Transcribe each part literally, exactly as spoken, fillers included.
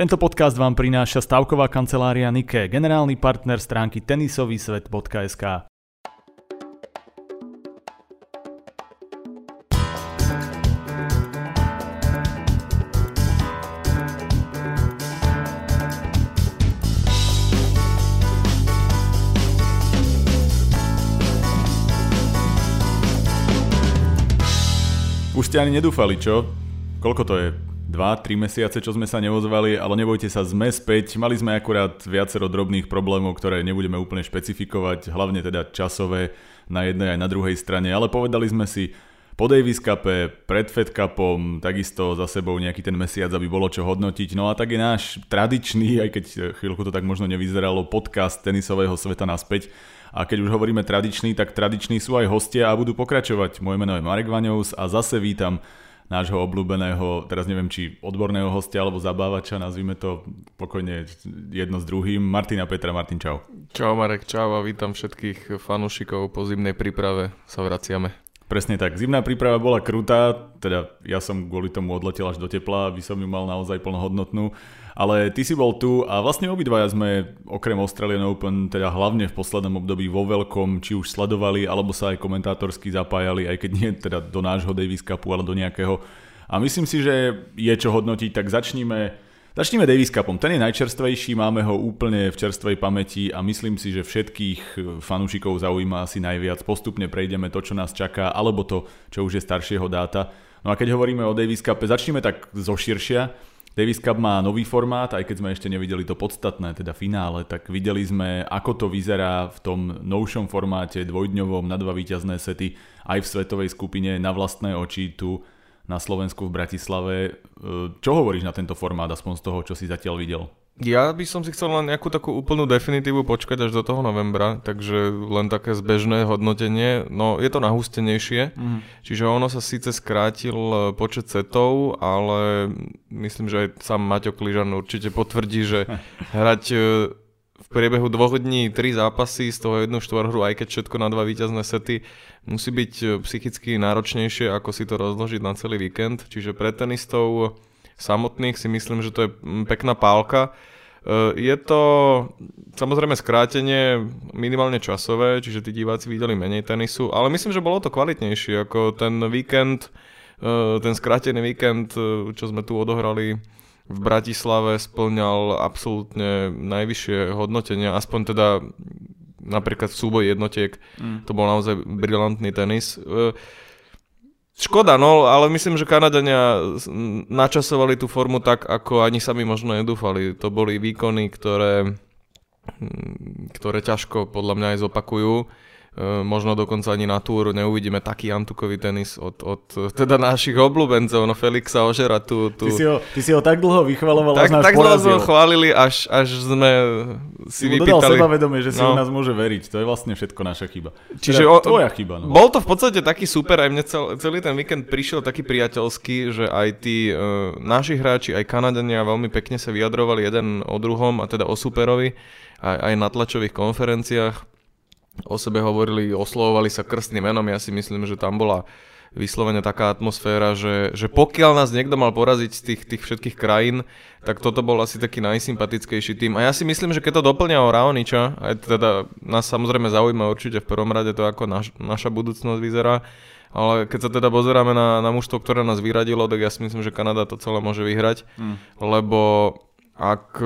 Tento podcast vám prináša stavková kancelária Nike, generálny partner stránky tenisový svet bodka es ká. Už ste ani nedúfali, čo? Koľko to je? dva tri mesiace, čo sme sa neozvali, ale nebojte sa, sme späť. Mali sme akurát viacero drobných problémov, ktoré nebudeme úplne špecifikovať, hlavne teda časové, na jednej aj na druhej strane, ale povedali sme si po Davis Cupe, pred Fed Cupom, takisto za sebou nejaký ten mesiac, aby bolo čo hodnotiť. No a tak je náš tradičný, aj keď chvíľku to tak možno nevyzeralo, podcast tenisového sveta naspäť. A keď už hovoríme tradičný, tak tradiční sú aj hostia a budú pokračovať. Moje meno je Marek Vaňov a zase vítam nášho obľúbeného, teraz neviem, či odborného hostia alebo zabávača, nazvime to pokojne jedno s druhým, Martina Petra. Martin, čau. Čau Marek, čau a vítam všetkých fanúšikov po zimnej príprave. Sa vraciame. Presne tak, zimná príprava bola krutá, teda ja som kvôli tomu odletel až do tepla, aby som ju mal naozaj plnohodnotnú, ale ty si bol tu a vlastne obidvaja sme okrem Australian Open, teda hlavne v poslednom období vo veľkom, či už sledovali, alebo sa aj komentátorsky zapájali, aj keď nie teda do nášho Davis Cupu, ale do nejakého. A myslím si, že je čo hodnotiť, tak začníme, začníme Davis Cupom. Ten je najčerstvejší, máme ho úplne v čerstvej pamäti a myslím si, že všetkých fanúšikov zaujíma asi najviac. Postupne prejdeme to, čo nás čaká, alebo to, čo už je staršieho dáta. No a keď hovoríme o Davis Cupe, začneme tak zo širšia. Davis Cup má nový formát, aj keď sme ešte nevideli to podstatné, teda finále, tak videli sme, ako to vyzerá v tom novšom formáte, dvojdňovom, na dva víťazné sety, aj v svetovej skupine, na vlastné oči, tu na Slovensku v Bratislave. Čo hovoríš na tento formát, aspoň z toho, čo si zatiaľ videl? Ja by som si chcel len nejakú takú úplnú definitívu počkať až do toho novembra, takže len také zbežné hodnotenie. No, je to nahustenejšie, mm. čiže ono sa síce skrátil počet setov, ale myslím, že aj sám Matej Kližan určite potvrdí, že hrať v priebehu dvoch dní tri zápasy, z toho jednu štvorhru, aj keď všetko na dva víťazné sety, musí byť psychicky náročnejšie, ako si to rozložiť na celý víkend. Čiže pre tenistov samotných si myslím, že to je pekná pálka. Je to samozrejme skrátenie minimálne časové, čiže tí diváci videli menej tenisu, ale myslím, že bolo to kvalitnejšie ako ten víkend, ten skrátený víkend, čo sme tu odohrali v Bratislave, spĺňal absolútne najvyššie hodnotenia, aspoň teda napríklad súboj jednotiek, mm. to bol naozaj brilantný tenis. Škoda, no, ale myslím, že Kanadania načasovali tú formu tak, ako ani sami možno nedúfali. To boli výkony, ktoré, ktoré ťažko podľa mňa aj zopakujú. E, možno dokonca ani na túr neuvidíme taký antukový tenis od, od teda našich obľúbencov, no Félixa Augera. Tu, tu... Ty, si ho, ty si ho tak dlho vychvaloval, tak, až nás tak porazil. Tak dlho sme ho chválili, až, až sme si mu vypýtali. Dodal sebavedomie, že si no. v nás môže veriť. To je vlastne všetko naša chyba. Čiže teda o, tvoja chyba. No. Bol to v podstate taký super, aj mne cel, celý ten víkend prišiel taký priateľský, že aj tí e, naši hráči, aj Kanadania veľmi pekne sa vyjadrovali jeden o druhom, a teda o superovi, aj, aj na tlačových konferenciách. O sebe hovorili, oslovovali sa krstným menom. Ja si myslím, že tam bola vyslovene taká atmosféra, že, že pokiaľ nás niekto mal poraziť z tých, tých všetkých krajín, tak toto bol asi taký najsympatickejší tým. A ja si myslím, že keď to doplňa o Raoniča, aj teda nás samozrejme zaujíma určite v prvom rade to, ako naš, naša budúcnosť vyzerá, ale keď sa teda pozeráme na, na mužstvo, ktoré nás vyradilo, tak ja si myslím, že Kanada to celé môže vyhrať, mm. lebo ak,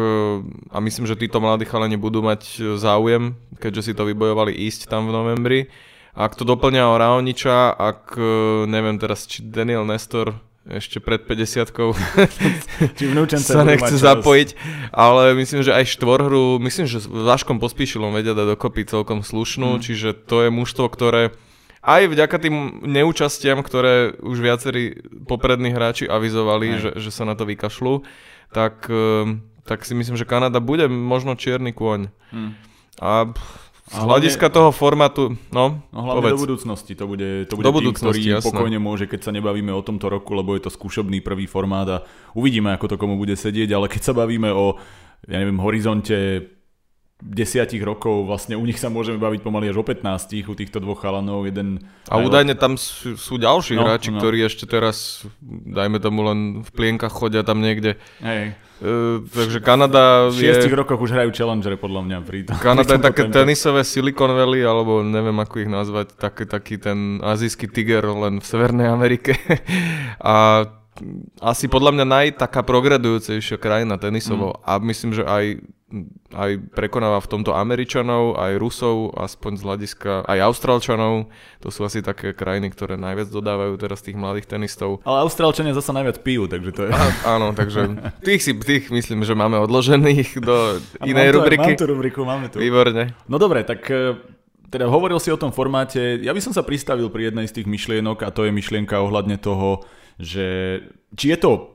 a myslím, že títo mladí chalani budú mať záujem, keďže si to vybojovali ísť tam v novembri. Ak to doplňa o Raoniča, ak, neviem teraz, či Daniel Nestor ešte pred päťdesiatkou sa nechce zapojiť, ale myslím, že aj štvorhru, myslím, že s Vaskom Pospisilom vedia dať dokopy celkom slušnú, hmm. čiže to je mužstvo, ktoré aj vďaka tým neúčastiam, ktoré už viacerí poprední hráči avizovali, že, že sa na to vykašľú, tak, tak si myslím, že Kanada bude možno čierny kôň. Hmm. A z hľadiska toho formátu, no, no hlavne povedz. Do budúcnosti, to bude, to bude tým, ktorý jasné. Pokojne môže, keď sa nebavíme o tomto roku, lebo je to skúšobný prvý formát a uvidíme, ako to komu bude sedieť, ale keď sa bavíme o, ja neviem, horizonte desiatich rokov, vlastne u nich sa môžeme baviť pomaly až o pätnástich, u týchto dvoch chalanov jeden... A údajne tam sú, sú ďalší no, hráči, no. ktorí ešte teraz, dajme tomu len v plienkach chodia tam niekde... Hej. Uh, takže Kanada je... V šiestich rokoch už hrajú Challenger, podľa mňa. Prítom. Kanada je také tenisové Silicon Valley, alebo neviem, ako ich nazvať, tak, taký ten azijský tiger len v Severnej Amerike. A asi podľa mňa naj taká progredujúcejšia krajina tenisovo. Mm. A myslím, že aj, aj prekonáva v tomto Američanov, aj Rusov, aspoň z hľadiska, aj Austrálčanov. To sú asi také krajiny, ktoré najviac dodávajú teraz tých mladých tenistov. Ale Austrálčania zasa najviac pijú, takže to je... A, áno, takže tých si, tých myslím, že máme odložených do inej mám rubriky. Aj, mám tu rubriku, máme tu. Výborne. No dobre, tak... Teda hovoril si o tom formáte, ja by som sa pristavil pri jednej z tých myšlienok a to je myšlienka ohľadne toho, že či je to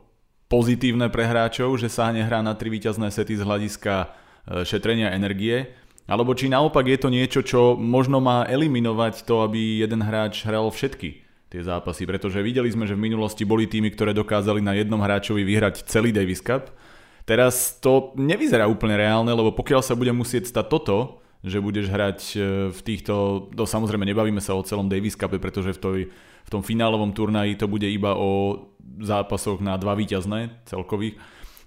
pozitívne pre hráčov, že sa nehrá na tri víťazné sety z hľadiska šetrenia energie, alebo či naopak je to niečo, čo možno má eliminovať to, aby jeden hráč hral všetky tie zápasy, pretože videli sme, že v minulosti boli týmy, ktoré dokázali na jednom hráčovi vyhrať celý Davis Cup. Teraz to nevyzerá úplne reálne, lebo pokiaľ sa bude musieť stať toto, že budeš hrať v týchto... No, samozrejme, nebavíme sa o celom Davis Cupe, pretože v, toj, v tom finálovom turnaji to bude iba o zápasoch na dva víťazné celkových.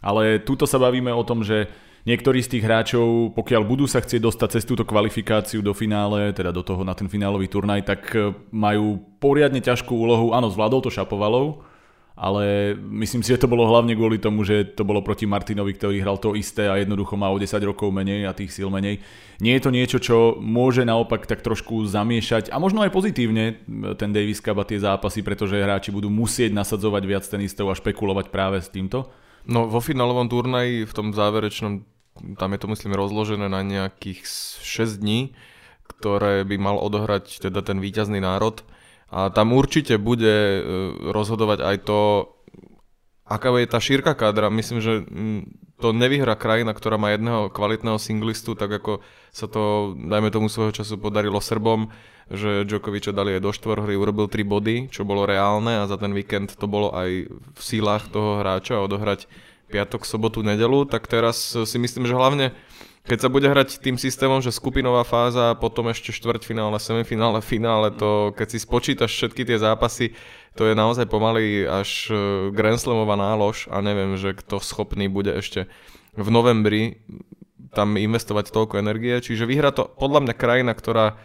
Ale túto sa bavíme o tom, že niektorí z tých hráčov, pokiaľ budú sa chcieť dostať cez túto kvalifikáciu do finále, teda do toho na ten finálový turnaj, tak majú poriadne ťažkú úlohu. Áno, zvládol to Shapovalov, ale myslím si, že to bolo hlavne kvôli tomu, že to bolo proti Martinovi, ktorý hral to isté a jednoducho má o desať rokov menej a tých síl menej. Nie je to niečo, čo môže naopak tak trošku zamiešať a možno aj pozitívne ten Davis Cup a tie zápasy, pretože hráči budú musieť nasadzovať viac tenistov a špekulovať práve s týmto? No vo finálovom turnaji, v tom záverečnom, tam je to myslím rozložené na nejakých šesť dní, ktoré by mal odohrať teda ten víťazný národ. A tam určite bude rozhodovať aj to, aká je tá šírka kádra. Myslím, že to nevyhrá krajina, ktorá má jedného kvalitného singlistu, tak ako sa to, dajme tomu, svojho času podarilo Srbom, že Djokoviča dali aj do štvorhry, urobil tri body, čo bolo reálne a za ten víkend to bolo aj v sílách toho hráča odohrať piatok, sobotu, nedelu. Tak teraz si myslím, že hlavne... Keď sa bude hrať tým systémom, že skupinová fáza, potom ešte štvrťfinále, semifinále, finále, to keď si spočítaš všetky tie zápasy, to je naozaj pomaly až Grand Slamová nálož a neviem, že kto schopný bude ešte v novembri tam investovať toľko energie. Čiže vyhrá to podľa mňa krajina, ktorá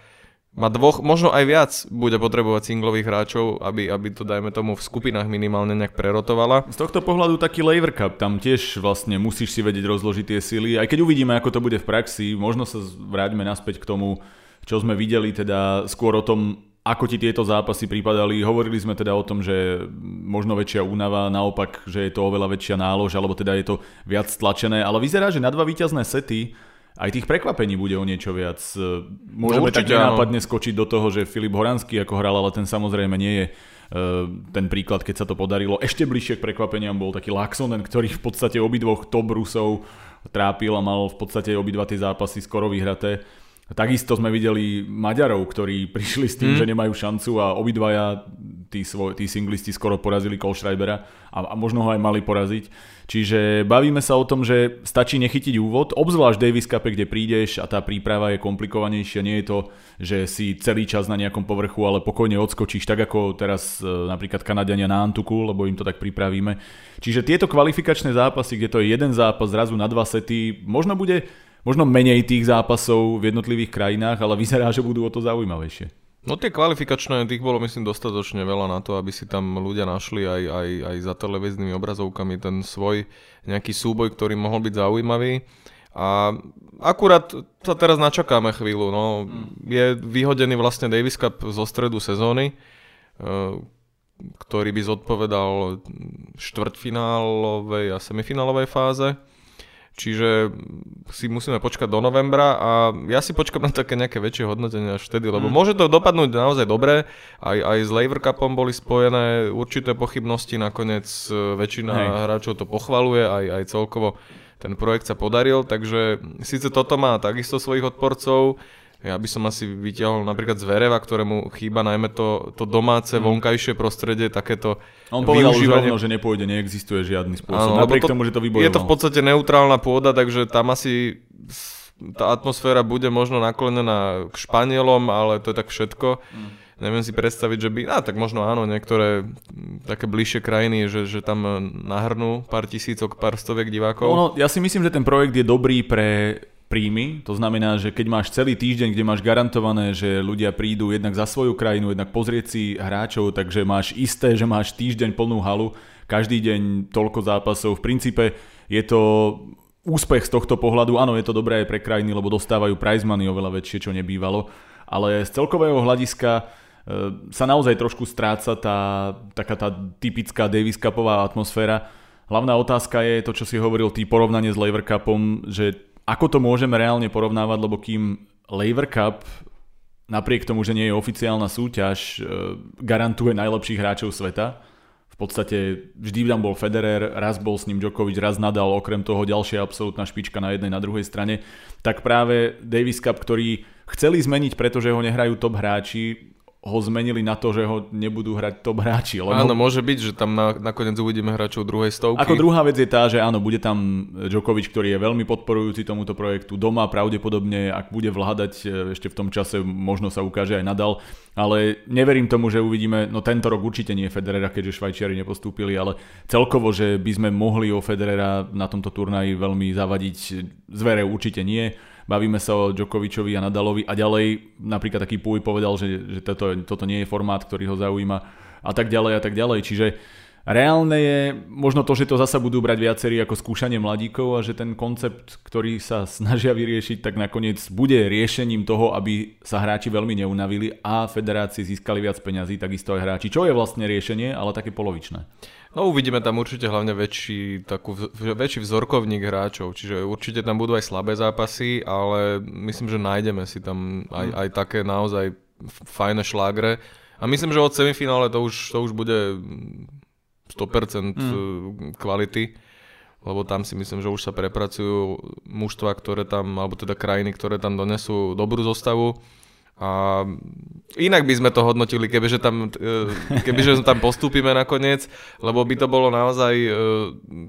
má dvoch, možno aj viac bude potrebovať singlových hráčov, aby, aby to, dajme tomu, v skupinách minimálne nejak prerotovala. Z tohto pohľadu taký Laver Cup, tam tiež vlastne musíš si vedieť rozložiť tie sily, aj keď uvidíme, ako to bude v praxi, možno sa vráťme naspäť k tomu, čo sme videli, teda skôr o tom, ako ti tieto zápasy pripadali. Hovorili sme teda o tom, že možno väčšia únava, naopak, že je to oveľa väčšia nálož, alebo teda je to viac stlačené, ale vyzerá, že na dva víťazné sety aj tých prekvapení bude o niečo viac. Môžeme no, určite, tak nenápadne skočiť do toho, že Filip Horanský ako hral, ale ten samozrejme nie je ten príklad, keď sa to podarilo. Ešte bližšie k prekvapeniam bol taký Laxonen, ktorý v podstate obidvoch top Rusov trápil a mal v podstate obidva tie zápasy skoro vyhraté. Takisto sme videli Maďarov, ktorí prišli s tým, mm. že nemajú šancu a obidvaja tí, svoj, tí singlisti skoro porazili Cole Schreibera a, a možno ho aj mali poraziť. Čiže bavíme sa o tom, že stačí nechytiť úvod, obzvlášť Davis Cup, kde prídeš a tá príprava je komplikovanejšia. Nie je to, že si celý čas na nejakom povrchu, ale pokojne odskočíš, tak ako teraz napríklad Kanadiania na Antuku, lebo im to tak pripravíme. Čiže tieto kvalifikačné zápasy, kde to je jeden zápas zrazu na dva sety, možno bude... Možno menej tých zápasov v jednotlivých krajinách, ale vyzerá, že budú o to zaujímavejšie. No tie kvalifikačné, tých bolo myslím dostatočne veľa na to, aby si tam ľudia našli aj, aj, aj za televíznymi obrazovkami ten svoj nejaký súboj, ktorý mohol byť zaujímavý. A akurát sa teraz načakáme chvíľu. No, je vyhodený vlastne Davis Cup zo stredu sezóny, ktorý by zodpovedal štvrťfinálovej a semifinálovej fáze. Čiže si musíme počkať do novembra a ja si počkám na také nejaké väčšie hodnotenie až vtedy, lebo môže to dopadnúť naozaj dobre. Aj, aj s Laver Cupom boli spojené určité pochybnosti, nakoniec väčšina Hej. hráčov to pochvaluje, aj, aj celkovo ten projekt sa podaril, takže síce toto má takisto svojich odporcov. Ja by som asi vytiahol napríklad Zvereva, ktorému chýba najmä to, to domáce, vonkajšie prostredie, takéto využívanie. On povedal už rovno, že nepôjde, neexistuje žiadny spôsob, áno, napriek to, tomu, že to vybojoval. Je to v podstate neutrálna pôda, takže tam asi tá atmosféra bude možno naklonená k Španielom, ale to je tak všetko. Mm. neviem si predstaviť, že by, á, tak možno áno, niektoré také bližšie krajiny, že, že tam nahrnú pár tisícok, pár stoviek divákov. No, ja si myslím, že ten projekt je dobrý pre príjmy, to znamená, že keď máš celý týždeň, kde máš garantované, že ľudia prídu jednak za svoju krajinu, jednak pozrieť si hráčov, takže máš isté, že máš týždeň plnú halu, každý deň toľko zápasov, v princípe je to úspech z tohto pohľadu, áno, je to dobré aj pre krajiny, lebo dostávajú prize money oveľa väčšie, čo nebývalo, ale z celkového hľadiska sa naozaj trošku stráca tá taká tá typická Davis Cupová atmosféra. Hlavná otázka je to, čo si hovoril ty, porovnanie s Laver Cupom, že ako to môžeme reálne porovnávať, lebo kým Laver Cup, napriek tomu, že nie je oficiálna súťaž, garantuje najlepších hráčov sveta. V podstate vždy tam bol Federer, raz bol s ním Djokovic, raz Nadal, okrem toho ďalšia absolútna špička na jednej, na druhej strane. Tak práve Davis Cup, ktorý chceli zmeniť, pretože ho nehrajú top hráči, ho zmenili na to, že ho nebudú hrať top hráči. Lebo... Áno, môže byť, že tam na, nakoniec uvidíme hráčov druhej stovky. Ako druhá vec je tá, že áno, bude tam Djokovic, ktorý je veľmi podporujúci tomuto projektu doma, pravdepodobne, ak bude vládať ešte v tom čase, možno sa ukáže aj Nadal, ale neverím tomu, že uvidíme, no tento rok určite nie Federera, keďže Švajčiari nepostúpili, ale celkovo, že by sme mohli o Federera na tomto turnaji veľmi zavadiť, zvere určite nie. Bavíme sa o Djokovičovi a Nadalovi a ďalej, napríklad taký Puj povedal, že, že toto, toto nie je formát, ktorý ho zaujíma a tak ďalej a tak ďalej. Čiže reálne je možno to, že to zasa budú brať viacerí ako skúšanie mladíkov a že ten koncept, ktorý sa snažia vyriešiť, tak nakoniec bude riešením toho, aby sa hráči veľmi neunavili a federácie získali viac peňazí, takisto aj hráči. Čo je vlastne riešenie, ale také polovičné. No uvidíme tam určite hlavne väčší, takú, väčší vzorkovník hráčov, čiže určite tam budú aj slabé zápasy, ale myslím, že nájdeme si tam aj, aj také naozaj fajné šlágre a myslím, že od semifinále to už, to už bude sto percent mm. kvality, lebo tam si myslím, že už sa prepracujú mužstva, ktoré tam, alebo teda krajiny, ktoré tam donesú dobrú zostavu. A inak by sme to hodnotili, kebyže tam, kebyže tam postúpime nakoniec, lebo by to bolo naozaj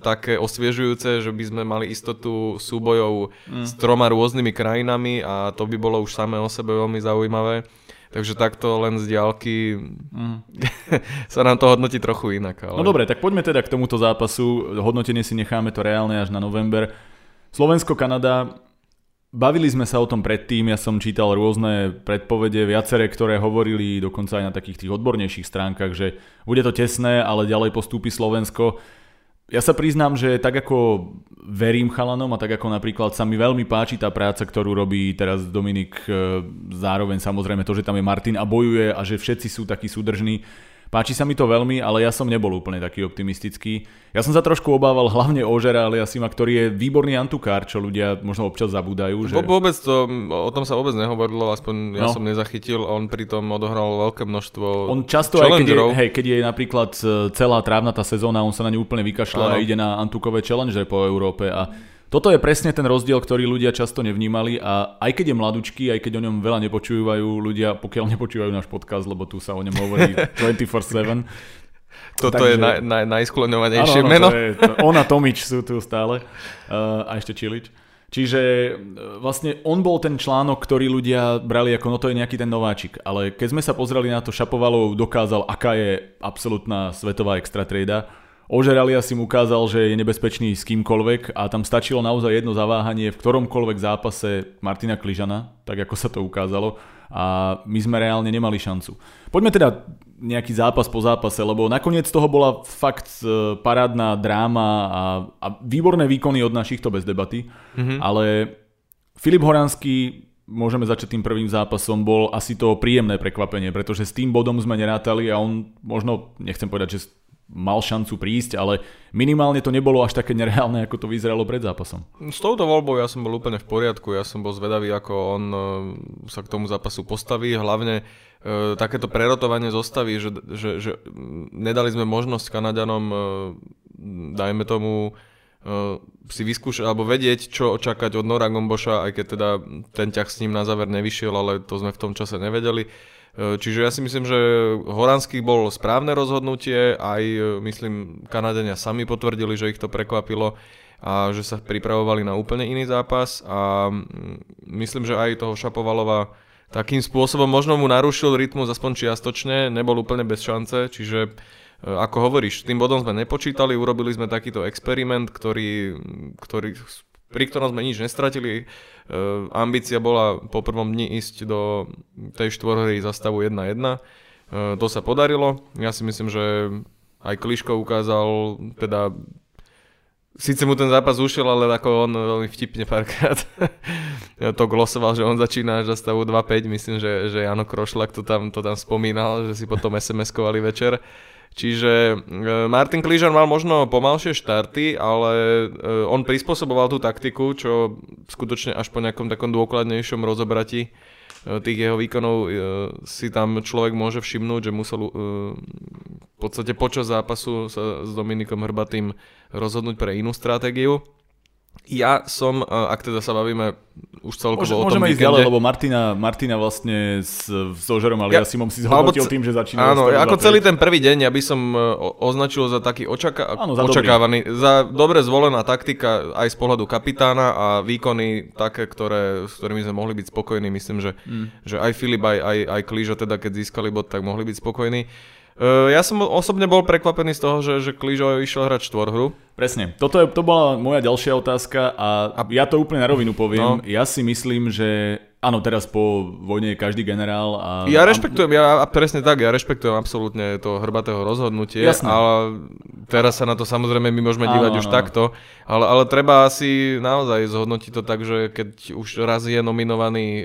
také osviežujúce, že by sme mali istotu súbojov mm. s troma rôznymi krajinami a to by bolo už samé o sebe veľmi zaujímavé. Takže takto len z diaľky mm. sa nám to hodnotí trochu inak. Ale... No dobre, tak poďme teda k tomuto zápasu. Hodnotenie si necháme to reálne až na november. Slovensko-Kanada, bavili sme sa o tom predtým, ja som čítal rôzne predpovede, viaceré, ktoré hovorili dokonca aj na takých tých odbornejších stránkach, že bude to tesné, ale ďalej postúpi Slovensko. Ja sa priznám, že tak ako verím chalanom a tak ako napríklad sa mi veľmi páči tá práca, ktorú robí teraz Dominik, zároveň samozrejme to, že tam je Martin a bojuje a že všetci sú takí súdržní. Páči sa mi to veľmi, ale ja som nebol úplne taký optimistický. Ja som sa trošku obával hlavne Auger-Aliassima, ktorý je výborný antukár, čo ľudia možno občas zabúdajú. Že... Vôbec to, o tom sa vôbec nehovorilo, aspoň ja no. som nezachytil, on pritom odohral veľké množstvo on často challengerov. Aj keď je, hej, keď je napríklad celá trávnatá sezóna, on sa na ňu úplne vykašľa a ide na antukové challengery po Európe a toto je presne ten rozdiel, ktorý ľudia často nevnímali a aj keď je mladúčky, aj keď o ňom veľa nepočúvajú ľudia, pokiaľ nepočúvajú náš podcast, lebo tu sa o ňom hovorí dvadsaťštyri sedem. Toto takže... je naj, naj, najskloňovanejšie ano, ano, meno. To je, to, ona Tomič sú tu stále uh, a ešte Čilič. Čiže vlastne on bol ten článok, ktorý ľudia brali ako no to je nejaký ten nováčik, ale keď sme sa pozreli na to, Shapovalov dokázal, aká je absolútna svetová extratrieda. Auger-Aliassime ukázal, že je nebezpečný s kýmkoľvek a tam stačilo naozaj jedno zaváhanie v ktoromkoľvek zápase Martina Kližana, tak ako sa to ukázalo a my sme reálne nemali šancu. Poďme teda nejaký zápas po zápase, lebo nakoniec toho bola fakt parádna dráma a, a výborné výkony od našich, to bez debaty, mm-hmm. ale Filip Horanský, môžeme začať tým prvým zápasom, bol asi to príjemné prekvapenie, pretože s tým bodom sme nerátali a on možno, nechcem povedať, že mal šancu prísť, ale minimálne to nebolo až také nereálne, ako to vyzeralo pred zápasom. S touto voľbou ja som bol úplne v poriadku, ja som bol zvedavý, ako on sa k tomu zápasu postaví, hlavne e, takéto prerotovanie zostaví, že, že, že nedali sme možnosť Kanaďanom, e, dajme tomu, e, si vyskúšať, alebo vedieť, čo očakať od Nora Gomboša, aj keď teda ten ťah s ním na záver nevyšiel, ale to sme v tom čase nevedeli. Čiže ja si myslím, že Horanský bol správne rozhodnutie, aj myslím Kanadania sami potvrdili, že ich to prekvapilo a že sa pripravovali na úplne iný zápas a myslím, že aj toho Shapovalova takým spôsobom možno mu narušil rytmus aspoň čiastočne, nebol úplne bez šance, čiže ako hovoríš, tým bodom sme nepočítali, urobili sme takýto experiment, ktorý, ktorý pri ktorom sme nič nestratili. Ambícia bola po prvom dni ísť do tej štvorhry za stavu jeden jeden. To sa podarilo. Ja si myslím, že aj Kliško ukázal, teda síce mu ten zápas ušiel, ale ako on veľmi vtipne párkrát to glosoval, že on začína až za stavu dva päť. Myslím, že, že Jano Krošlak to tam, to tam spomínal, že si potom es em eskovali večer. Čiže Martin Kližan mal možno pomalšie štarty, ale on prispôsoboval tú taktiku, čo skutočne až po nejakom takom dôkladnejšom rozobratí tých jeho výkonov si tam človek môže všimnúť, že musel v podstate počas zápasu s Dominikom Hrbatým rozhodnúť pre inú stratégiu. Ja som, ak teda sa bavíme už celkovo Môže, o tom môžeme víkende... Môžeme ísť ďalej, lebo Martina, Martina vlastne s, s Augerom Aliassimom ja, si zhodnotil c- tým, že začína... Áno, ako zaprieť. Celý ten prvý deň, ja by som označil za taký očaka- áno, za očakávaný, dobrý. Za dobre zvolená taktika aj z pohľadu kapitána a výkony také, ktoré, s ktorými sme mohli byť spokojní. Myslím, že, mm. že aj Filip, aj, aj, aj Kliža, teda keď získali bod, tak mohli byť spokojní. Ja som osobne bol prekvapený z toho, že, že Kližo išiel hrať štvorhru. Presne. Toto je, to bola moja ďalšia otázka a, a ja to úplne na rovinu poviem. No. Ja si myslím, že áno, teraz po vojne je každý generál. A... Ja rešpektujem, ja presne tak, ja rešpektujem absolútne to Hrbatého rozhodnutie. Jasné. Ale teraz sa na to samozrejme my môžeme dívať áno, už áno. takto. Ale, ale treba asi naozaj zhodnotiť to tak, že keď už raz je nominovaný uh,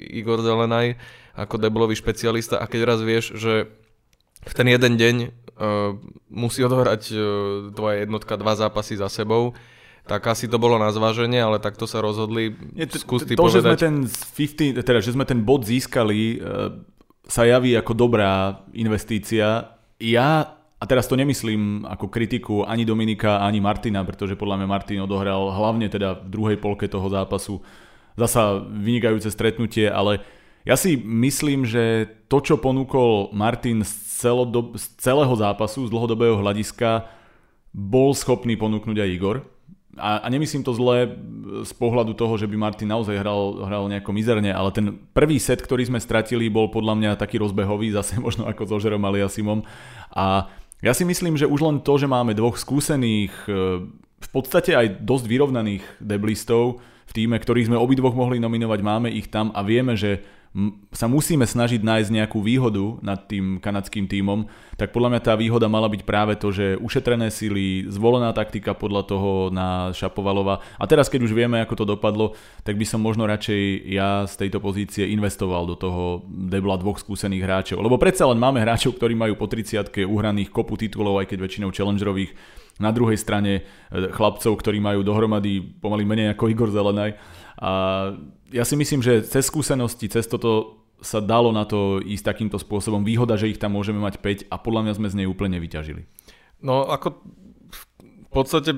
Igor Zelenaj ako deblový špecialista a keď raz vieš, že v ten jeden deň uh, musí odohrať uh, tvoja jednotka dva zápasy za sebou, tak asi to bolo na zváženie, ale takto sa rozhodli. Skús ty povedať. To, že sme ten pätnásť, teda, že sme ten bod získali, uh, sa javí ako dobrá investícia. Ja, a teraz to nemyslím ako kritiku ani Dominika, ani Martina, pretože podľa mňa Martin odohral hlavne teda v druhej polke toho zápasu zasa vynikajúce stretnutie, ale ja si myslím, že to, čo ponúkol Martin z, celodob- z celého zápasu, z dlhodobého hľadiska, bol schopný ponúknuť aj Igor. A, a nemyslím to zle z pohľadu toho, že by Martin naozaj hral, hral nejako mizerne, ale ten prvý set, ktorý sme stratili, bol podľa mňa taký rozbehový, zase možno ako s Augerom Aliassimom. A ja si myslím, že už len to, že máme dvoch skúsených, v podstate aj dosť vyrovnaných deblistov v tíme, ktorých sme obidvoch mohli nominovať, máme ich tam a vieme, že sa musíme snažiť nájsť nejakú výhodu nad tým kanadským tímom, tak podľa mňa tá výhoda mala byť práve to, že ušetrené síly, zvolená taktika podľa toho na Shapovalova. A teraz, keď už vieme, ako to dopadlo, tak by som možno radšej ja z tejto pozície investoval do toho debla dvoch skúsených hráčov. Lebo predsa len máme hráčov, ktorí majú po tridsiatke uhraných kopu titulov, aj keď väčšinou challengerových. Na druhej strane chlapcov, ktorí majú dohromady pomaly menej ako Igor Zelenaj. A ja si myslím, že cez skúsenosti, cez toto sa dalo na to ísť takýmto spôsobom. Výhoda, že ich tam môžeme mať päť a podľa mňa sme z nej úplne vyťažili. No ako v podstate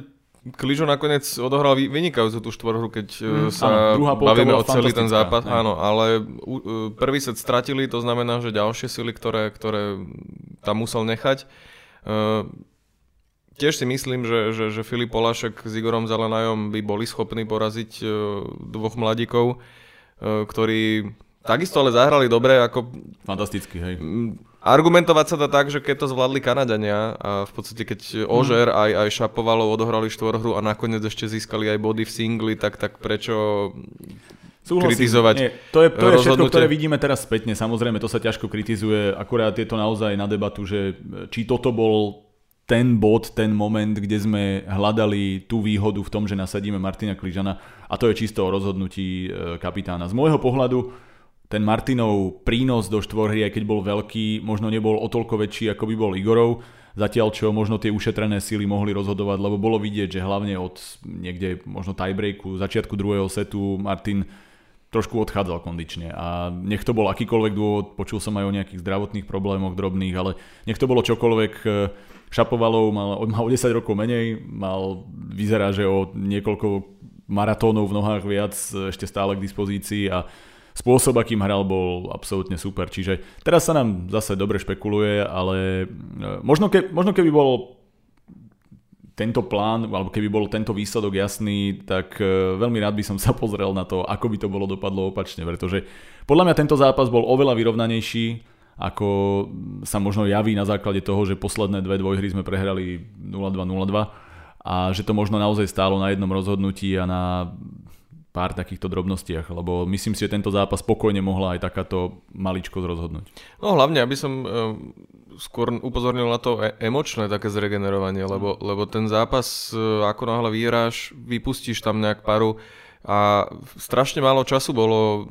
Kližo nakoniec odohral vynikajúcu tú štvorhru, keď mm, sa áno, bavíme o celý ten zápas. Ne? Áno, ale prvý set stratili, to znamená, že ďalšie sily, ktoré, ktoré tam musel nechať. Tiež si myslím, že, že, že Filip Polášek s Igorom Zelenajom by boli schopní poraziť dvoch mladíkov, ktorí takisto ale zahrali dobre. Ako... Fantasticky, hej. Argumentovať sa to tak, že keď to zvládli Kanadania a v podstate keď Auger hmm. aj, aj Shapovalov odohrali štvorhru a nakoniec ešte získali aj body v singli, tak, tak prečo... Súhlasím, nie, to je, to je všetko, ktoré vidíme teraz spätne. Samozrejme, to sa ťažko kritizuje, akurát je to naozaj na debatu, že či toto bol... ten bod, ten moment, kde sme hľadali tú výhodu v tom, že nasadíme Martina Kližana, a to je čisto o rozhodnutí kapitána. Z môjho pohľadu ten Martinov prínos do štvorhry, aj keď bol veľký, možno nebol o toľko väčší, ako by bol Igorov, zatiaľ čo možno tie ušetrené síly mohli rozhodovať, lebo bolo vidieť, že hlavne od niekde možno tiebreaku, začiatku druhého setu Martin trošku odchádzal kondične a nech to bol akýkoľvek dôvod, počul som aj o nejakých zdravotných problémoch drobných, ale nech to bolo čokoľvek, Shapovalov mal, mal o desať rokov menej, mal, vyzerá, že o niekoľko maratónov v nohách viac ešte stále k dispozícii a spôsob, akým hral, bol absolútne super, čiže teraz sa nám zase dobre špekuluje, ale možno, ke, možno keby bol tento plán, alebo keby bol tento výsledok jasný, tak veľmi rád by som sa pozrel na to, ako by to bolo dopadlo opačne, pretože podľa mňa tento zápas bol oveľa vyrovnanejší, ako sa možno javí na základe toho, že posledné dve dvojhry sme prehrali nula dva nula dva a že to možno naozaj stálo na jednom rozhodnutí a na pár takýchto drobnostiach, lebo myslím si, že tento zápas spokojne mohla aj takáto maličko rozhodnúť. No hlavne, aby som skôr upozornil na to emočné také zregenerovanie, lebo, lebo ten zápas, ako náhle vyhráš, vypustíš tam nejak paru a strašne málo času bolo,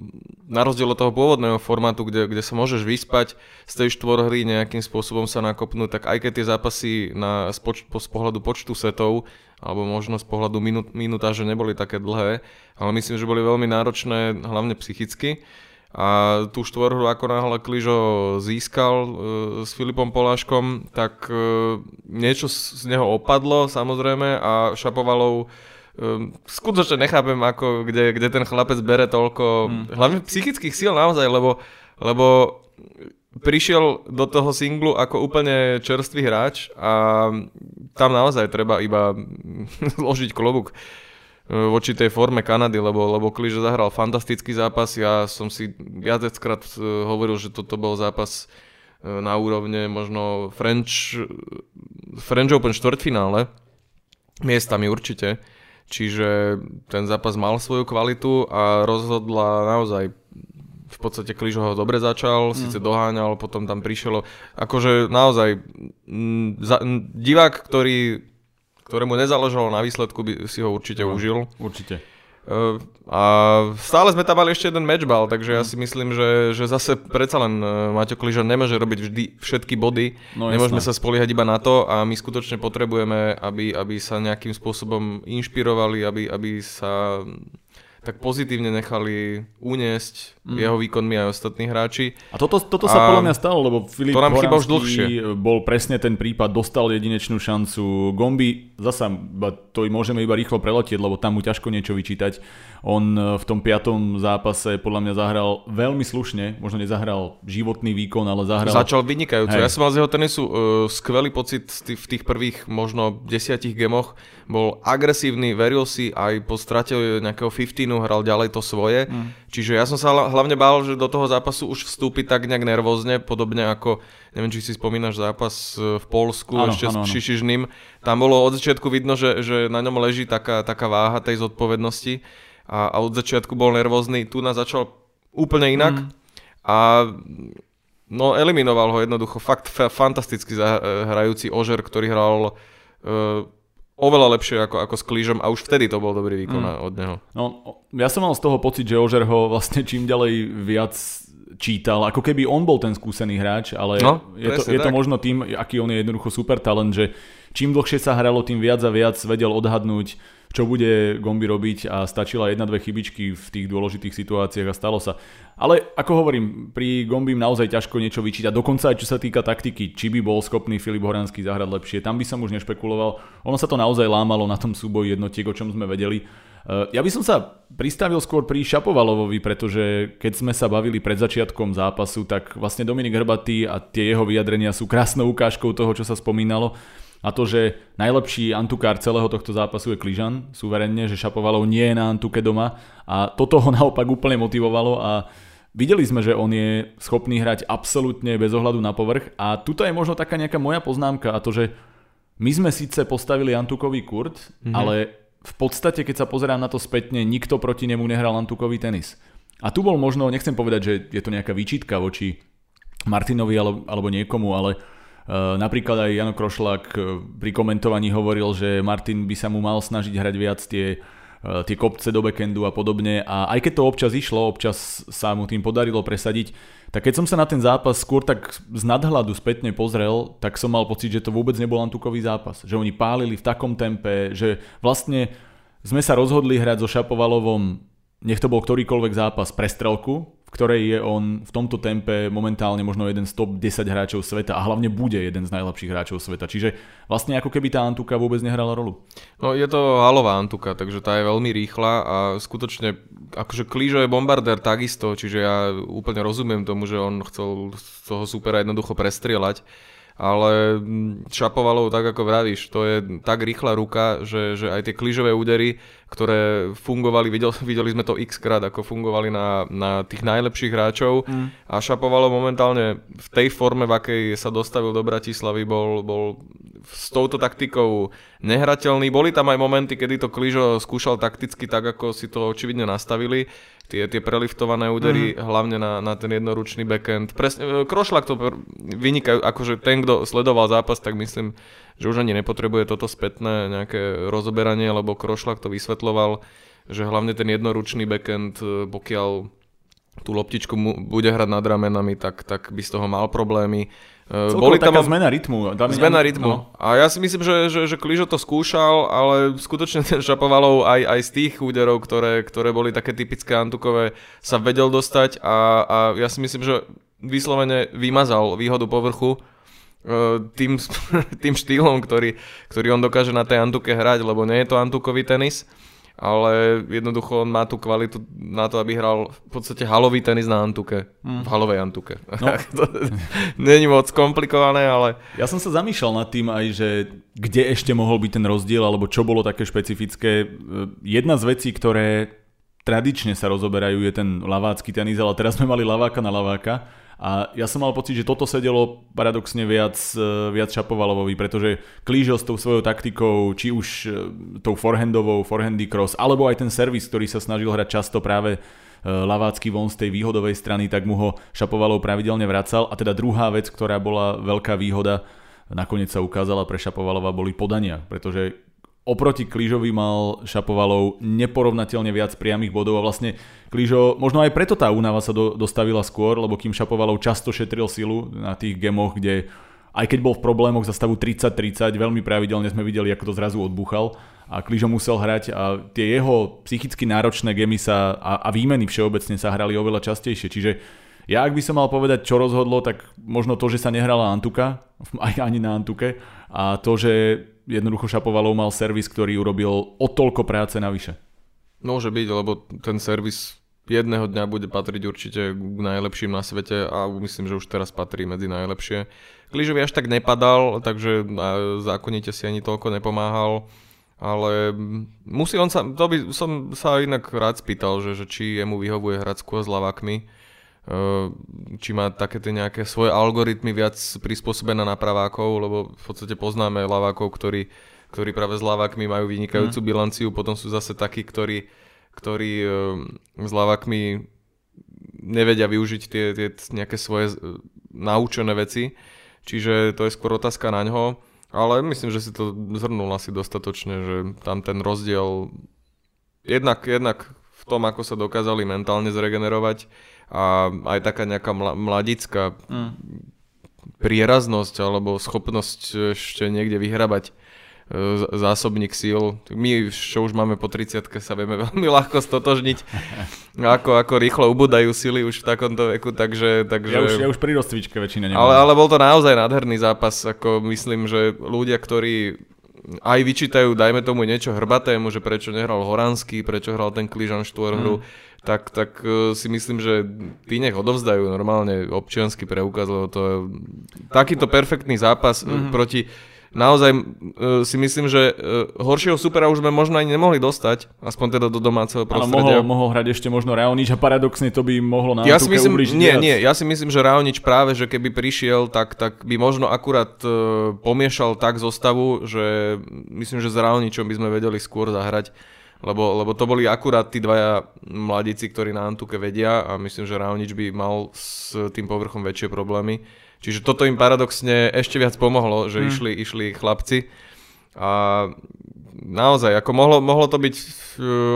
na rozdiel od toho pôvodného formátu, kde, kde sa môžeš vyspať z tej štvorhry, nejakým spôsobom sa nakopnúť, tak aj keď tie zápasy na, z, poč, z pohľadu počtu setov alebo možno z pohľadu minut, minutáže neboli také dlhé, ale myslím, že boli veľmi náročné, hlavne psychicky. A tú štvorhru ako náhle Kližo získal e, s Filipom Poláškom, tak e, niečo z, z neho opadlo samozrejme a Shapovalov e, skutočne nechápem, ako, kde, kde ten chlapec bere toľko, hmm. hlavne psychických síl naozaj, lebo, lebo prišiel do toho singlu ako úplne čerstvý hráč a tam naozaj treba iba zložiť klobúk voči tej forme Kanady, lebo, lebo Kliža zahral fantastický zápas. Ja som si viackrát hovoril, že toto bol zápas na úrovne možno French, French Open štvrtfinále, miestami určite. Čiže ten zápas mal svoju kvalitu a rozhodla naozaj, v podstate Kližo ho dobre začal, mm. síce doháňal, potom tam prišlo. Akože naozaj m, za, m, divák, ktorý ktorému nezaložilo na výsledku, by si ho určite no, užil. Určite. A stále sme tam mali ešte jeden matchball, takže ja si myslím, že, že zase predsa len Matej Kližan nemôže robiť vždy všetky body. No, nemôžeme sa spoliehať iba na to a my skutočne potrebujeme, aby, aby sa nejakým spôsobom inšpirovali, aby, aby sa tak pozitívne nechali uniesť mm. jeho výkonmi aj ostatní hráči. A toto, toto sa a podľa mňa stalo, lebo Filip Horanský bol presne ten prípad, dostal jedinečnú šancu. Gomby, zasa to môžeme iba rýchlo preletieť, lebo tam mu ťažko niečo vyčítať. On v tom piatom zápase podľa mňa zahral veľmi slušne, možno nezahral životný výkon, ale zahral... Začal vynikajúco. Hej. Ja som mal z jeho tenisu uh, skvelý pocit v tých prvých možno desiatich gamoch. Bol agresívny, veril si, aj po strate nejakého päťdesiatinu hral ďalej to svoje. Mm. Čiže ja som sa hlavne bál, že do toho zápasu už vstúpi tak nejak nervózne, podobne ako, neviem, či si spomínaš zápas v Poľsku ano, ešte ano, s Šišižným. Tam bolo od začiatku vidno, že, že na ňom leží taká, taká váha tej zodpovednosti a, a od začiatku bol nervózny. Tu nás začal úplne inak mm. a no, eliminoval ho jednoducho fakt f- fantasticky hrajúci Auger, ktorý hral e- oveľa lepšie ako, ako s Kližom a už vtedy to bol dobrý výkon mm. od neho. No, ja som mal z toho pocit, že Auger ho vlastne čím ďalej viac čítal, ako keby on bol ten skúsený hráč, ale no, je, presne, to, je to možno tým, aký on je jednoducho super talent, že čím dlhšie sa hralo, tým viac a viac vedel odhadnúť, čo bude Gomby robiť a stačila jedna, dve chybičky v tých dôležitých situáciách a stalo sa. Ale ako hovorím, pri Gombym naozaj ťažko niečo vyčítať, dokonca aj čo sa týka taktiky, či by bol schopný Filip Horanský zahrať lepšie, tam by som už nešpekuloval. Ono sa to naozaj lámalo na tom súboji jednotiek, o čom sme vedeli. Ja by som sa pristavil skôr pri Shapovalovovi, pretože keď sme sa bavili pred začiatkom zápasu, tak vlastne Dominik Hrbatý a tie jeho vyjadrenia sú krásnou ukážkou toho, čo sa spomínalo. A to, že najlepší antukár celého tohto zápasu je Kližan, suverenne, že Shapovalov nie je na antuke doma a toto ho naopak úplne motivovalo a videli sme, že on je schopný hrať absolútne bez ohľadu na povrch a tuto je možno taká nejaká moja poznámka a to, že my sme síce postavili antukový kurt, mhm. ale v podstate, keď sa pozerám na to spätne, nikto proti nemu nehral antukový tenis. A tu bol možno, nechcem povedať, že je to nejaká výčitka voči Martinovi alebo niekomu, ale napríklad aj Jano Krošlak pri komentovaní hovoril, že Martin by sa mu mal snažiť hrať viac tie, tie kopce do backendu a podobne a aj keď to občas išlo, občas sa mu tým podarilo presadiť, tak keď som sa na ten zápas skôr tak z nadhľadu spätne pozrel, tak som mal pocit, že to vôbec nebol antukový zápas, že oni pálili v takom tempe, že vlastne sme sa rozhodli hrať so Shapovalovom, nech to bol ktorýkoľvek zápas, prestrelku, v ktorej je on v tomto tempe momentálne možno jeden z top desať hráčov sveta a hlavne bude jeden z najlepších hráčov sveta. Čiže vlastne ako keby tá antuka vôbec nehrala rolu. No je to halová antuka, takže tá je veľmi rýchla a skutočne akože Kližo je bombardér takisto, čiže ja úplne rozumiem tomu, že on chcel toho supera jednoducho prestrieľať. ale Shapovalov, tak ako vravíš, to je tak rýchla ruka, že, že aj tie kližové údery, ktoré fungovali, videl, videli sme to x-krát, ako fungovali na, na tých najlepších hráčov mm. a Shapovalov momentálne v tej forme, v akej sa dostavil do Bratislavy, bol, bol s touto taktikou nehrateľný. Boli tam aj momenty, kedy to kližo skúšal takticky tak, ako si to očividne nastavili. Tie, tie preliftované údery, mm-hmm. hlavne na, na ten jednoručný backend. Presne, Krošlak to vynikajú, akože ten, kto sledoval zápas, tak myslím, že už ani nepotrebuje toto spätné nejaké rozoberanie, lebo Krošlak to vysvetloval, že hlavne ten jednoručný backend, pokiaľ tú loptičku mu bude hrať nad ramenami, tak, tak by z toho mal problémy. Celkovo taká tam zmena rytmu. Dám zmena ja... rytmu. No. A ja si myslím, že, že, že Kližo to skúšal, ale skutočne ten Shapovalov aj, aj z tých úderov, ktoré, ktoré boli také typické antukové, sa vedel dostať a, a ja si myslím, že vyslovene vymazal výhodu povrchu tým, tým štýlom, ktorý, ktorý on dokáže na tej antuke hrať, lebo nie je to antukový tenis, ale jednoducho on má tú kvalitu na to, aby hral v podstate halový tenis na antuke. Mm. V halovej antuke. No. Není moc komplikované, ale... Ja som sa zamýšľal nad tým aj, že kde ešte mohol byť ten rozdiel, alebo čo bolo také špecifické. Jedna z vecí, ktoré tradične sa rozoberajú, je ten lavácky tenis, ale teraz sme mali laváka na laváka. A ja som mal pocit, že toto sedelo paradoxne viac, viac Shapovalovovi, pretože Klížo s tou svojou taktikou, či už tou forehandovou, forehandy cross, alebo aj ten servis, ktorý sa snažil hrať často práve lavácky von z tej výhodovej strany, tak mu ho Shapovalov pravidelne vracal. A teda druhá vec, ktorá bola veľká výhoda, nakoniec sa ukázala pre Shapovalova, boli podania, pretože oproti Kližovi mal Shapovalov neporovnateľne viac priamých bodov a vlastne Kližo, možno aj preto tá únava sa do, dostavila skôr, lebo kým Shapovalov často šetril silu na tých gamoch, kde aj keď bol v problémoch za stavu tridsať tridsať, veľmi pravidelne sme videli, ako to zrazu odbuchal a Kližo musel hrať a tie jeho psychicky náročné gamy sa a, a výmeny všeobecne sa hrali oveľa častejšie, čiže ja, ak by som mal povedať, čo rozhodlo, tak možno to, že sa nehrala antuka, aj ani na antuke, a to, že jednoducho Shapovalov mal servis, ktorý urobil o toľko práce navyše. Môže byť, lebo ten servis jedného dňa bude patriť určite k najlepším na svete a myslím, že už teraz patrí medzi najlepšie. Kližovi až tak nepadal, takže zákonite si ani toľko nepomáhal. Ale musí on sa, to by som sa inak rád spýtal, že, že či jemu vyhovuje hrať skôr s ľavákmi, či má také nejaké svoje algoritmy viac prispôsobené na pravákov, lebo v podstate poznáme ľavákov, ktorí, ktorí práve s ľavákmi majú vynikajúcu bilanciu, potom sú zase takí, ktorí, ktorí s ľavákmi nevedia využiť tie, tie nejaké svoje naučené veci, čiže to je skôr otázka na ňo, ale myslím, že si to zhrnul asi dostatočne, že tam ten rozdiel jednak, jednak v tom, ako sa dokázali mentálne zregenerovať a aj taká nejaká mladická mm. prieraznosť alebo schopnosť ešte niekde vyhrabať zásobník síl. My, čo už máme po tridsiatke, sa vieme veľmi ľahko stotožniť, ako, ako rýchlo ubúdajú sily už v takomto veku, takže... takže... Ja, už, ja už pri rozcvičke väčšina nemám. Ale, ale bol to naozaj nádherný zápas, ako myslím, že ľudia, ktorí aj vyčítajú, dajme tomu niečo Hrbatému, že prečo nehral Horanský, prečo hral ten Kližan štvorhru, mm. tak, tak si myslím, že tí nech odovzdajú normálne občiansky preukaz, lebo to je takýto perfektný zápas mm. proti, naozaj si myslím, že horšieho supera už sme možno ani nemohli dostať, aspoň teda do domáceho prostredia. Ale mohol, mohol hrať ešte možno Raonic a paradoxne to by mohlo na ja antuke ubližiť. Nie, nie, ja si myslím, že Raonic práve, že keby prišiel, tak, tak by možno akurát pomiešal tak zostavu, že myslím, že s Raoničom by sme vedeli skôr zahrať, lebo, lebo to boli akurát tí dvaja mladíci, ktorí na antuke vedia a myslím, že Raonic by mal s tým povrchom väčšie problémy. Čiže toto im paradoxne ešte viac pomohlo, že mm. išli, išli chlapci a naozaj, ako mohlo, mohlo to byť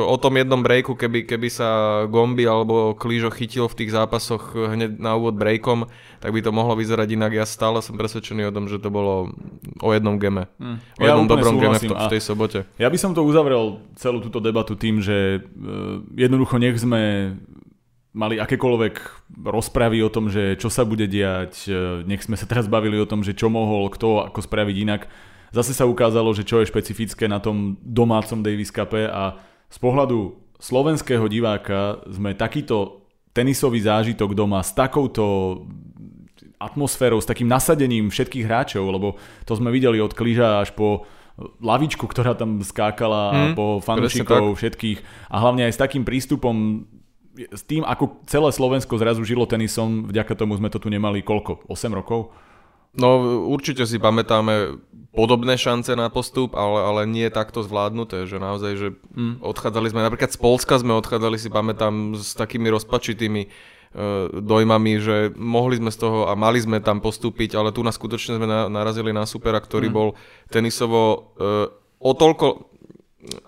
o tom jednom breaku, keby, keby sa Gombi alebo Kližo chytil v tých zápasoch hneď na úvod breakom, tak by to mohlo vyzerať inak. Ja stále som presvedčený o tom, že to bolo o jednom game, mm. o jednom ja dobrom game v, to, v tej sobote. Ja by som to uzavrel celú túto debatu tým, že jednoducho nech sme... mali akékoľvek rozpravy o tom, že čo sa bude diať, nech sme sa teraz bavili o tom, že čo mohol, kto ako spraviť inak. Zase sa ukázalo, že čo je špecifické na tom domácom Davis Cupe a z pohľadu slovenského diváka sme takýto tenisový zážitok doma s takouto atmosférou, s takým nasadením všetkých hráčov, lebo to sme videli od Kliža až po lavičku, ktorá tam skákala, hmm, po fanúšikov všetkých, a hlavne aj s takým prístupom, s tým, ako celé Slovensko zrazu žilo tenisom, vďaka tomu sme to tu nemali koľko? osem rokov? No určite si pamätáme podobné šance na postup, ale, ale nie takto zvládnuté, že naozaj, že odchádzali sme, napríklad z Poľska sme odchádzali, si pamätám, s takými rozpačitými dojmami, že mohli sme z toho a mali sme tam postúpiť, ale tu nás skutočne sme narazili na supera, ktorý mm. bol tenisovo uh, o toľko,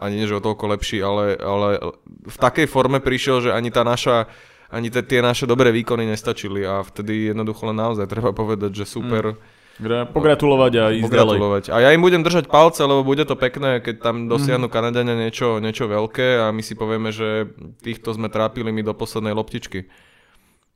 ani nie, že o toľko lepší, ale, ale v takej forme prišiel, že ani tá naša, ani t- tie naše dobré výkony nestačili, a vtedy jednoducho len naozaj treba povedať, že super... Mm. Pogratulovať a ísť pogratulovať. Ďalej. A ja im budem držať palce, lebo bude to pekné, keď tam dosiahnu mm. Kanadiania niečo, niečo veľké, a my si povieme, že týchto sme trápili my do poslednej loptičky.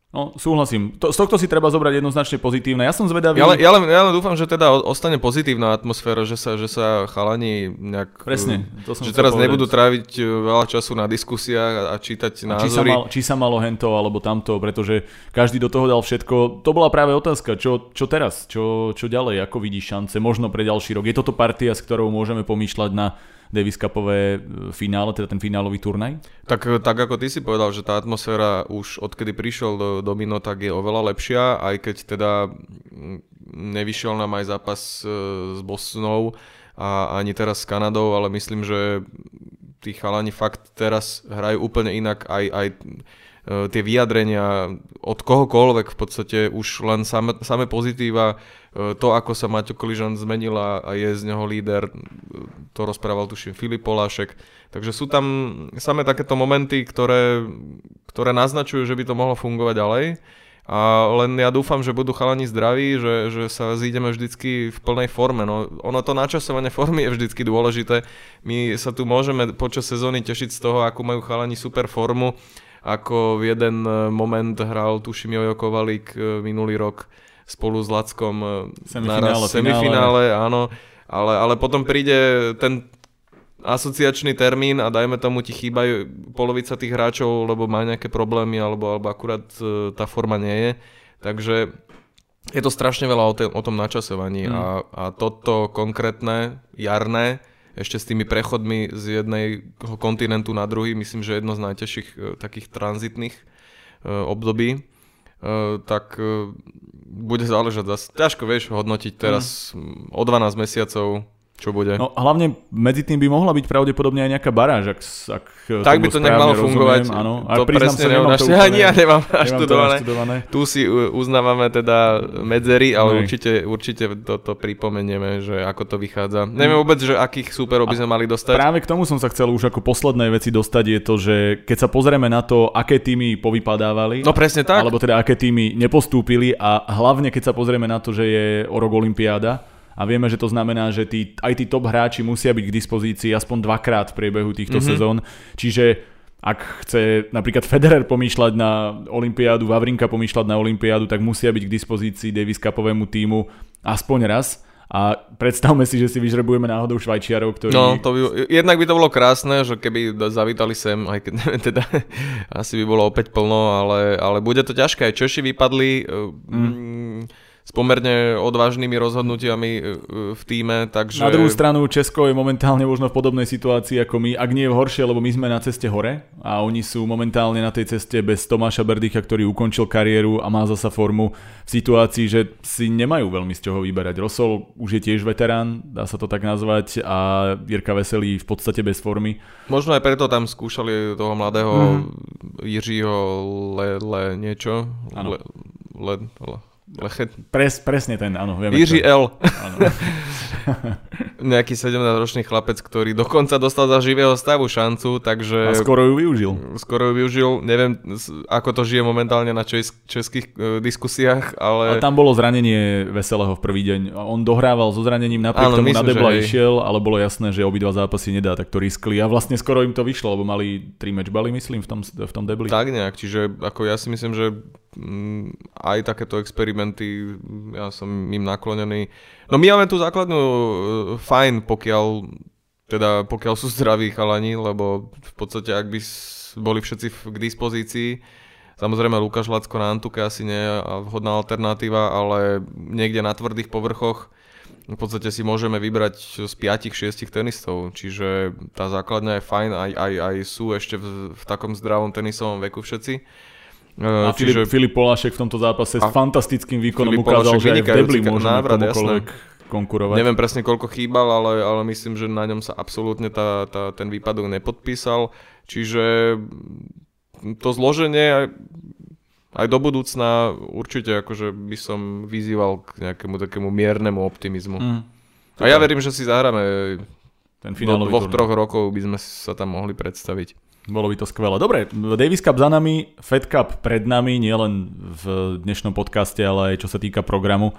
No, súhlasím. To, z tohto si treba zobrať jednoznačne pozitívne. Ja som zvedavý... Ja, ja, len, ja len dúfam, že teda ostane pozitívna atmosféra, že sa, že sa chalani nejak... Presne. To som že teraz povedať. Nebudú tráviť veľa času na diskusiách a čítať a názory. Či sa, mal, či sa malo hento alebo tamto, pretože každý do toho dal všetko. To bola práve otázka. Čo, čo teraz? Čo, čo ďalej? Ako vidíš šance? Možno pre ďalší rok. Je toto partia, s ktorou môžeme pomýšľať na Davis Cupové finále, teda ten finálový turnaj? Tak, tak ako ty si povedal, že tá atmosféra už odkedy prišiel do domino, tak je oveľa lepšia, aj keď teda nevyšiel nám aj zápas s Bosnou a ani teraz s Kanadou, ale myslím, že tí chalani fakt teraz hrajú úplne inak, aj, aj tie vyjadrenia od kohokoľvek v podstate, už len same, same pozitíva, to ako sa Matej Kližan zmenila a je z neho líder, to rozprával tuším Filip Polášek, takže sú tam same takéto momenty, ktoré, ktoré naznačujú, že by to mohlo fungovať ďalej, a len ja dúfam, že budú chalani zdraví, že, že sa zídeme vždycky v plnej forme. No, ono to načasovanie formy je vždycky dôležité, my sa tu môžeme počas sezóny tešiť z toho, ako majú chalani super formu, ako v jeden moment hral tuším Jojo Kovalík minulý rok spolu s Lackom semifinále, semifinále áno, ale, ale potom príde ten asociačný termín a dajme tomu ti chýbajú polovica tých hráčov, lebo má nejaké problémy alebo, alebo akurát tá forma nie je, takže je to strašne veľa o, te, o tom načasovaní, hmm. a, a toto konkrétne jarné ešte s tými prechodmi z jedného kontinentu na druhý, myslím, že jedno z najťažších e, takých tranzitných e, období, e, tak e, bude záležať zase. Ťažko, vieš, hodnotiť teraz mm. o dvanásť mesiacov, čo bude. No hlavne medzi tým by mohla byť pravdepodobne aj nejaká baráž, ak, ak tak by to nejak malo fungovať. Áno, ale priznám sa, nemám to úplne. Ani ja nemám naštudované. Tu si uznávame teda medzery, ale určite, určite toto pripomenieme, že ako to vychádza. Hmm. Neviem vôbec, že akých súperov by sme mali dostať. Práve k tomu som sa chcel už ako poslednej veci dostať, je to, že keď sa pozrieme na to, aké týmy povypadávali, no presne tak, alebo teda aké týmy nepostúpili, a hlavne keď sa pozrieme na to, že je o rok olympiáda. A vieme, že to znamená, že tí, aj tí top hráči musia byť k dispozícii aspoň dvakrát v priebehu týchto mm-hmm. sezón. Čiže ak chce napríklad Federer pomýšľať na olympiádu, Vavrinka pomýšľať na olympiádu, tak musia byť k dispozícii Davis Cupovému tímu aspoň raz. A predstavme si, že si vyžrebujeme náhodou Švajčiarov, ktorí... No, to by, jednak by to bolo krásne, že keby zavítali sem, aj keď neviem, teda asi by bolo opäť plno, ale, ale bude to ťažké. Aj Češi vypadli... Mm. S pomerne odvážnymi rozhodnutiami v tíme, takže... Na druhú stranu Česko je momentálne možno v podobnej situácii ako my, ak nie je horšie, lebo my sme na ceste hore a oni sú momentálne na tej ceste bez Tomáša Berdycha, ktorý ukončil kariéru a má zasa formu, v situácii, že si nemajú veľmi z čoho vyberať. Rosol už je tiež veterán, dá sa to tak nazvať, a Jirka Veselý v podstate bez formy. Možno aj preto tam skúšali toho mladého mm. Jiřího Lele niečo. Áno. Le, le, le. Lechet. Pres, presne ten, áno. Jiří L. Nejaký sedemnásťročný chlapec, ktorý dokonca dostal za živého stavu šancu, takže... A skoro ju využil. Skoro ju využil. Neviem, ako to žije momentálne na česk- českých e, diskusiách, ale... A tam bolo zranenie Veselého v prvý deň. On dohrával so zranením, napriek áno, tomu myslím, na debla išiel, ale bolo jasné, že obidva zápasy nedá, tak to riskli. A vlastne skoro im to vyšlo, lebo mali tri matchbaly, myslím, v tom, v tom debli. Tak nejak, čiže ako ja si myslím, že... aj takéto experimenty, ja som im naklonený. No my máme tú základnú fajn, pokiaľ, teda pokiaľ sú zdraví chalani, lebo v podstate ak by boli všetci k dispozícii, Samozrejme Lukáš Lacko na Antuke asi nie je vhodná alternatíva, ale niekde na tvrdých povrchoch v podstate si môžeme vybrať z päť šesť tenistov, čiže tá základňa je fajn, aj, aj, aj sú ešte v, v takom zdravom tenisovom veku všetci. A čiže Filip Polášek v tomto zápase s fantastickým výkonom ukázal, že aj v debli môžeme návrat, komukoľvek jasné. konkurovať. Neviem presne, koľko chýbal, ale, ale myslím, že na ňom sa absolútne tá, tá, ten výpadok nepodpísal, čiže to zloženie... Aj do budúcna určite akože by som vyzýval k nejakému takému miernemu optimizmu. Mm, a ja verím, že si zahráme ten finálový do dvoch, troch rokov by sme sa tam mohli predstaviť. Bolo by to skvelé. Dobre, Davis Cup za nami, Fed Cup pred nami, nielen v dnešnom podcaste, ale aj čo sa týka programu.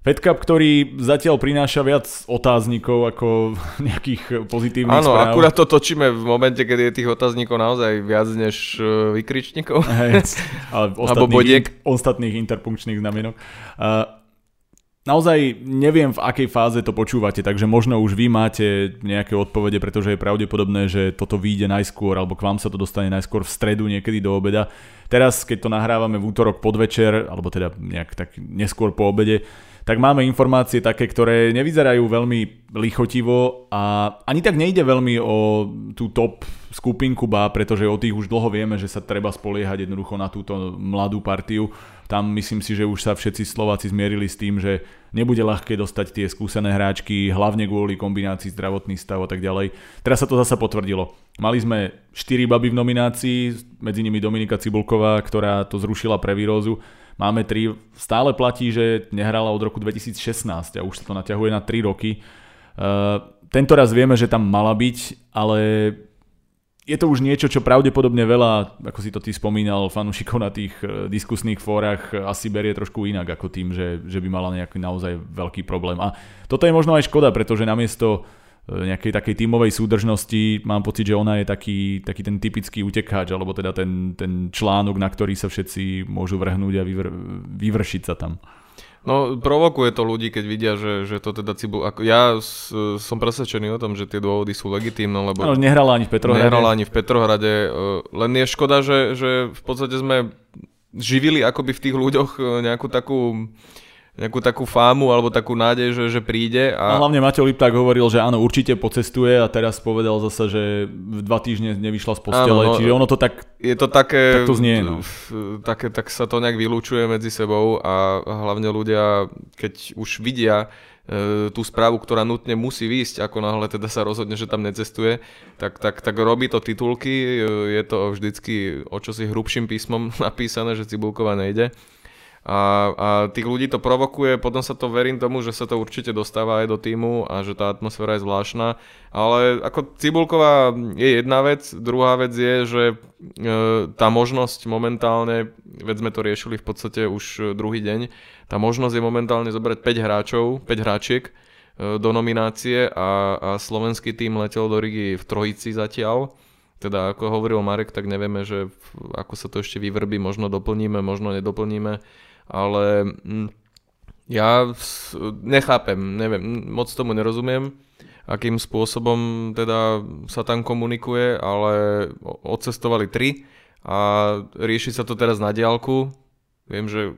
Fed Cup, ktorý zatiaľ prináša viac otáznikov ako nejakých pozitívnych Áno, správ. Áno, akurát to točíme v momente, keď je tých otáznikov naozaj viac než vykričníkov. Hej, ale ostatných, in, ostatných interpunkčných znamienok. Uh, naozaj neviem, v akej fáze to počúvate, takže možno už vy máte nejaké odpovede, pretože je pravdepodobné, že toto vyjde najskôr, alebo k vám sa to dostane najskôr v stredu, niekedy do obeda. Teraz, keď to nahrávame v útorok podvečer, alebo teda nejak tak neskôr po obede, tak máme informácie také, ktoré nevyzerajú veľmi lichotivo a ani tak nejde veľmi o tú top skupinku ba, pretože o tých už dlho vieme, že sa treba spoliehať jednoducho na túto mladú partiu. Tam myslím si, že už sa všetci Slováci zmierili s tým, že nebude ľahké dostať tie skúsené hráčky, hlavne kvôli kombinácii zdravotný stav a tak ďalej. Teraz sa to zasa potvrdilo. Mali sme štyri baby v nominácii, medzi nimi Dominika Cibulková, ktorá to zrušila pre výrozu. Máme tri, stále platí, že nehrala od roku dvetisíc šestnásť a už sa to naťahuje na tri roky. E, tento raz vieme, že tam mala byť, ale je to už niečo, čo pravdepodobne veľa, ako si to ty spomínal, fanúšikov na tých diskusných fórach asi berie trošku inak ako tým, že, že by mala nejaký naozaj veľký problém. A toto je možno aj škoda, pretože namiesto nejakej takej tímovej súdržnosti mám pocit, že ona je taký, taký ten typický utekáč, alebo teda ten, ten článok, na ktorý sa všetci môžu vrhnúť a vyvr- vyvršiť sa tam. No, provokuje to ľudí, keď vidia, že, že to teda Cibul... Ja som presvedčený o tom, že tie dôvody sú legitímne, lebo... No, nehrala ani v Petrohrade. Nehrala ani v Petrohrade. Len je škoda, že, že v podstate sme živili akoby v tých ľuďoch nejakú takú... nejakú takú fámu alebo takú nádej, že, že príde. A... a hlavne Matej Lipták hovoril, že áno, určite pocestuje a teraz povedal zasa, že v dva týždne nevyšla z postele. Áno, čiže ono to tak je to také, tak to znie. No. Také, tak sa to nejak vylúčuje medzi sebou a hlavne ľudia, keď už vidia e, tú správu, ktorá nutne musí výjsť, ako náhle teda sa rozhodne, že tam necestuje, tak, tak, tak robí to titulky. Je to vždycky o čosi hrubším písmom napísané, že Cibulková nejde. A, a tých ľudí to provokuje, potom sa to verím tomu, že sa to určite dostáva aj do tímu a že tá atmosféra je zvláštna, ale ako Cibulková je jedna vec, druhá vec je, že e, tá možnosť momentálne, veď sme to riešili v podstate už druhý deň, tá možnosť je momentálne zobrať päť hráčov, päť hráčiek e, do nominácie a, a slovenský tím letel do Rigy v trojici zatiaľ. Teda ako hovoril Marek, tak nevieme, že ako sa to ešte vyvrbí, možno doplníme, možno nedoplníme, ale ja nechápem, neviem, moc tomu nerozumiem, akým spôsobom teda sa tam komunikuje, ale odcestovali tri a rieši sa to teraz na diaľku. Viem, že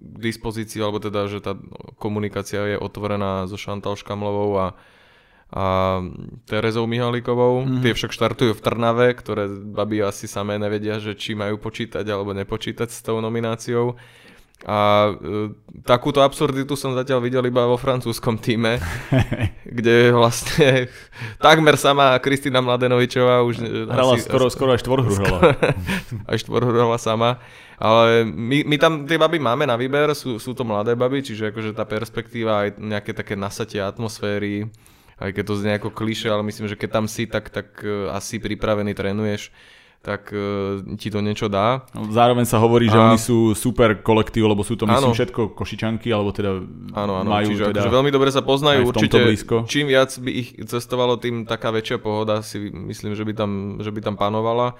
k dispozícii, alebo teda, že tá komunikácia je otvorená so Chantal Škamlovou a a Terezou Mihalikovou. Mm-hmm. Tie však štartujú v Trnave, ktoré babi asi samé nevedia, že či majú počítať alebo nepočítať s tou nomináciou. A e, takúto absurditu som zatiaľ videl iba vo francúzskom týme, kde vlastne takmer sama Kristína Mladenovičová už... Hrala asi, skoro, skoro aj štvorhru hrala. Aj štvorhru hrala sama. Ale my, my tam tie baby máme na výber, sú, sú to mladé baby, čiže akože tá perspektíva aj nejaké také nasatie atmosféry, aj keď to znie ako klišé, ale myslím, že keď tam si, tak, tak asi pripravený trénuješ, tak ti to niečo dá. Zároveň sa hovorí, že a... oni sú super kolektív, lebo sú to myslím áno. všetko Košičanky, alebo teda áno, áno, majú... Čiže teda veľmi dobre sa poznajú určite. Čím viac by ich cestovalo, tým taká väčšia pohoda si myslím, že by tam, že by tam panovala.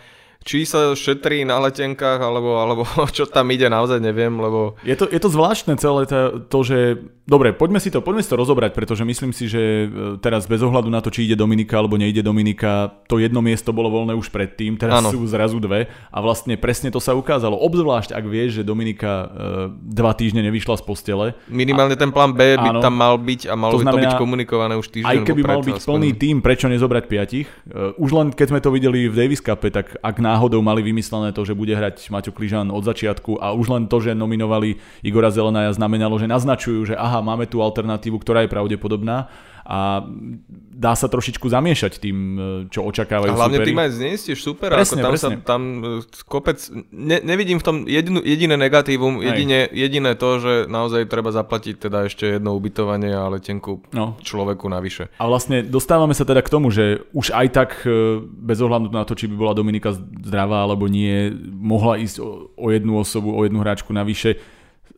Či sa šetrí na letenkách, alebo, alebo čo tam ide, naozaj neviem, lebo... Je to, je to zvláštne celé to, to, že... Dobre, poďme si to, poďme si to rozobrať, pretože myslím si, že teraz bez ohľadu na to, či ide Dominika, alebo nejde Dominika, to jedno miesto bolo voľné už predtým, teraz ano. Sú zrazu dve a vlastne presne to sa ukázalo. Obzvlášť, ak vieš, že Dominika e, dva týždne nevyšla z postele. Minimálne a, ten plán B by ano, tam mal byť a malo to znamená, by to byť komunikované už týždeň. Aj keby mal byť aspoň plný tým, prečo nezobrať piatich? E, už len keď sme to videli v Davis Cupe, tak ak náhodou mali vymyslené to, že bude hrať Matej Kližan od začiatku a už len to, že nominovali Igora Zelenaja, znamenalo, že naznačujú, že aha, máme tu alternatívu, ktorá je pravdepodobná a dá sa trošičku zamiešať tým, čo očakávajú súperi. A hlavne tým aj znesieš supera, presne, ako tam presne. Sa tam kopec ne, nevidím v tom jedinu, jediné negatívum, jedine, jediné to, že naozaj treba zaplatiť teda ešte jedno ubytovanie a letenku no. človeku navyše. A vlastne dostávame sa teda k tomu, že už aj tak bez ohľadu na to, či by bola Dominika zdravá alebo nie, mohla ísť o, o jednu osobu, o jednu hráčku navyše.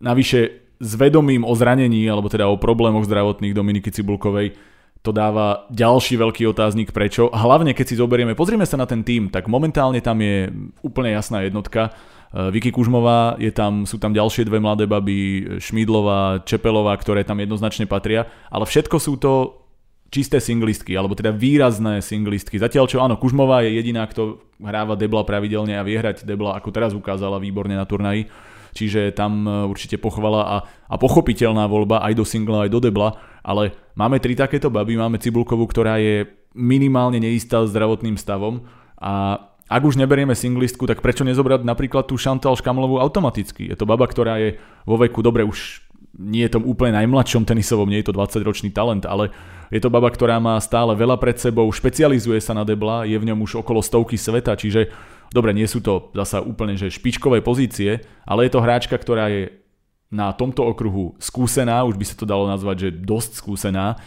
Navyše s vedomím o zranení, alebo teda o problémoch zdravotných Dominiky Cibulkovej, to dáva ďalší veľký otáznik prečo. Hlavne keď si zoberieme, pozrieme sa na ten tím, tak momentálne tam je úplne jasná jednotka. Viki Kužmová, je tam, sú tam ďalšie dve mladé baby, Šmídlová, Čepelová, ktoré tam jednoznačne patria, ale všetko sú to čisté singlistky, alebo teda výrazné singlistky. Zatiaľ čo áno, Kužmová je jediná, kto hráva debla pravidelne a vie hrať debla, ako teraz ukázala výborne na turnaji. Čiže tam určite pochvala a, a pochopiteľná voľba aj do singla, aj do debla. Ale máme tri takéto baby. Máme Cibulkovú, ktorá je minimálne neistá zdravotným stavom. A ak už neberieme singlistku, tak prečo nezobrať napríklad tú Chantal Škamlovú automaticky? Je to baba, ktorá je vo veku, dobre, už nie je tom úplne najmladšom tenisovom, nie je to dvadsaťročný talent, ale je to baba, ktorá má stále veľa pred sebou, špecializuje sa na debla, je v ňom už okolo stovky sveta, čiže dobre, nie sú to zasa úplne že špičkové pozície, ale je to hráčka, ktorá je na tomto okruhu skúsená, už by sa to dalo nazvať, že dosť skúsená.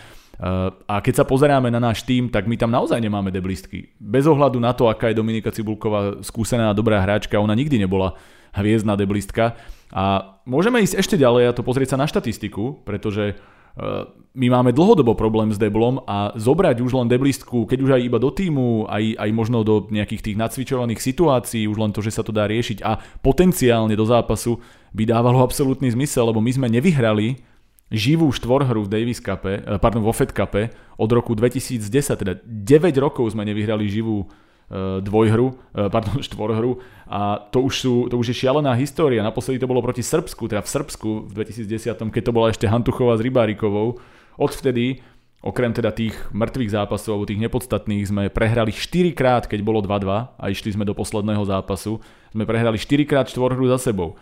A keď sa pozeráme na náš tím, tak my tam naozaj nemáme deblistky. Bez ohľadu na to, aká je Dominika Cibulková skúsená a dobrá hráčka, ona nikdy nebola hviezdna deblistka. A môžeme ísť ešte ďalej a to pozrieť sa na štatistiku, pretože my máme dlhodobo problém s deblom a zobrať už len deblistku, keď už aj iba do tímu, aj, aj možno do nejakých tých nacvičovaných situácií, už len to, že sa to dá riešiť a potenciálne do zápasu by dávalo absolútny zmysel, lebo my sme nevyhrali živú štvorhru v Davis Cupe, pardon, vo Fed Cupe od roku dvetisícdesať, teda deväť rokov sme nevyhrali živú dvojhru, pardon, štvorhru a to už, sú, to už je šialená história. Naposledy to bolo proti Srbsku, teda v Srbsku v dvetisícdesať, keď to bola ešte Hantuchová s Rybárikovou. Odvtedy, okrem teda tých mŕtvych zápasov alebo tých nepodstatných, sme prehrali štyrikrát, keď bolo dva dva a išli sme do posledného zápasu. Sme prehrali štyrikrát štvorhru za sebou.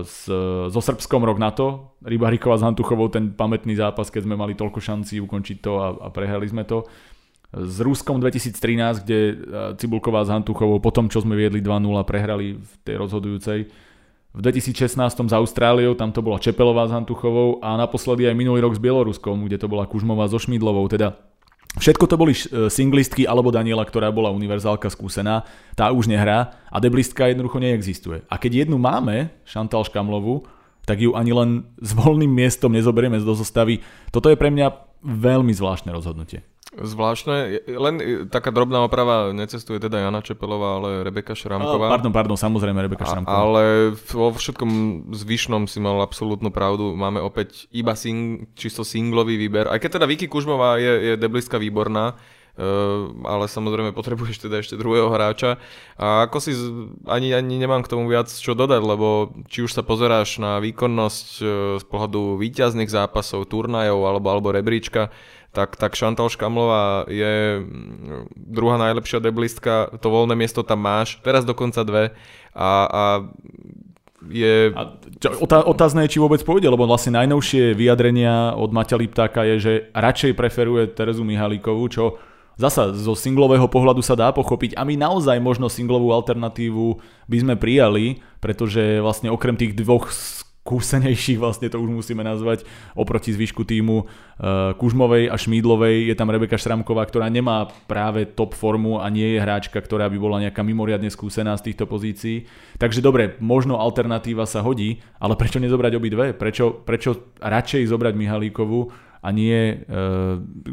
S, so Srbskom rok na to, Rybárikova s Hantuchovou, ten pamätný zápas, keď sme mali toľko šancí ukončiť to a, a prehrali sme to. S Ruskom dvetisíctrinásť, kde Cibulková s Hantuchovou po tom, čo sme viedli dva nula, prehrali v tej rozhodujúcej. V dvetisícšestnásť s Austráliou, tam to bola Čepelová s Hantuchovou a naposledy aj minulý rok s Bieloruskom, kde to bola Kužmová so Šmídlovou. Teda všetko to boli singlistky alebo Daniela, ktorá bola univerzálka skúsená, tá už nehrá a deblistka jednoducho neexistuje. A keď jednu máme, Chantal Škamlovú, tak ju ani len s voľným miestom nezoberieme do zostavy. Toto je pre mňa veľmi zvláštne rozhodnutie. Zvláštne, len taká drobná oprava, necestuje teda Jana Čepelová, ale Rebeka Šramková. Pardon, pardon, samozrejme Rebeka Šramková. A, ale vo všetkom zvyšnom si mal absolútnu pravdu, máme opäť iba sing, čisto singlový výber, aj keď teda Viki Kužmová je, je deblistka výborná, ale samozrejme potrebuješ teda ešte druhého hráča a ako si ani, ani nemám k tomu viac čo dodať, lebo či už sa pozeráš na výkonnosť z pohľadu víťazných zápasov, turnajov alebo, alebo rebríčka, tak, tak Chantal Škamlová je druhá najlepšia deblistka, to voľné miesto tam máš, teraz dokonca dve a, a je... A čo, otá, otázne je, či vôbec pôjde, lebo vlastne najnovšie vyjadrenia od Maťa Liptáka je, že radšej preferuje Terezu Mihalikovú, čo zasa zo singlového pohľadu sa dá pochopiť a my naozaj možno singlovú alternatívu by sme prijali, pretože vlastne okrem tých dvoch skúsenejších, vlastne to už musíme nazvať, oproti zvyšku týmu Kužmovej a Šmídlovej je tam Rebeka Šramková, ktorá nemá práve top formu a nie je hráčka, ktorá by bola nejaká mimoriadne skúsená z týchto pozícií. Takže dobre, možno alternatíva sa hodí, ale prečo nezobrať obidve? Prečo, prečo radšej zobrať Mihalíkovú a nie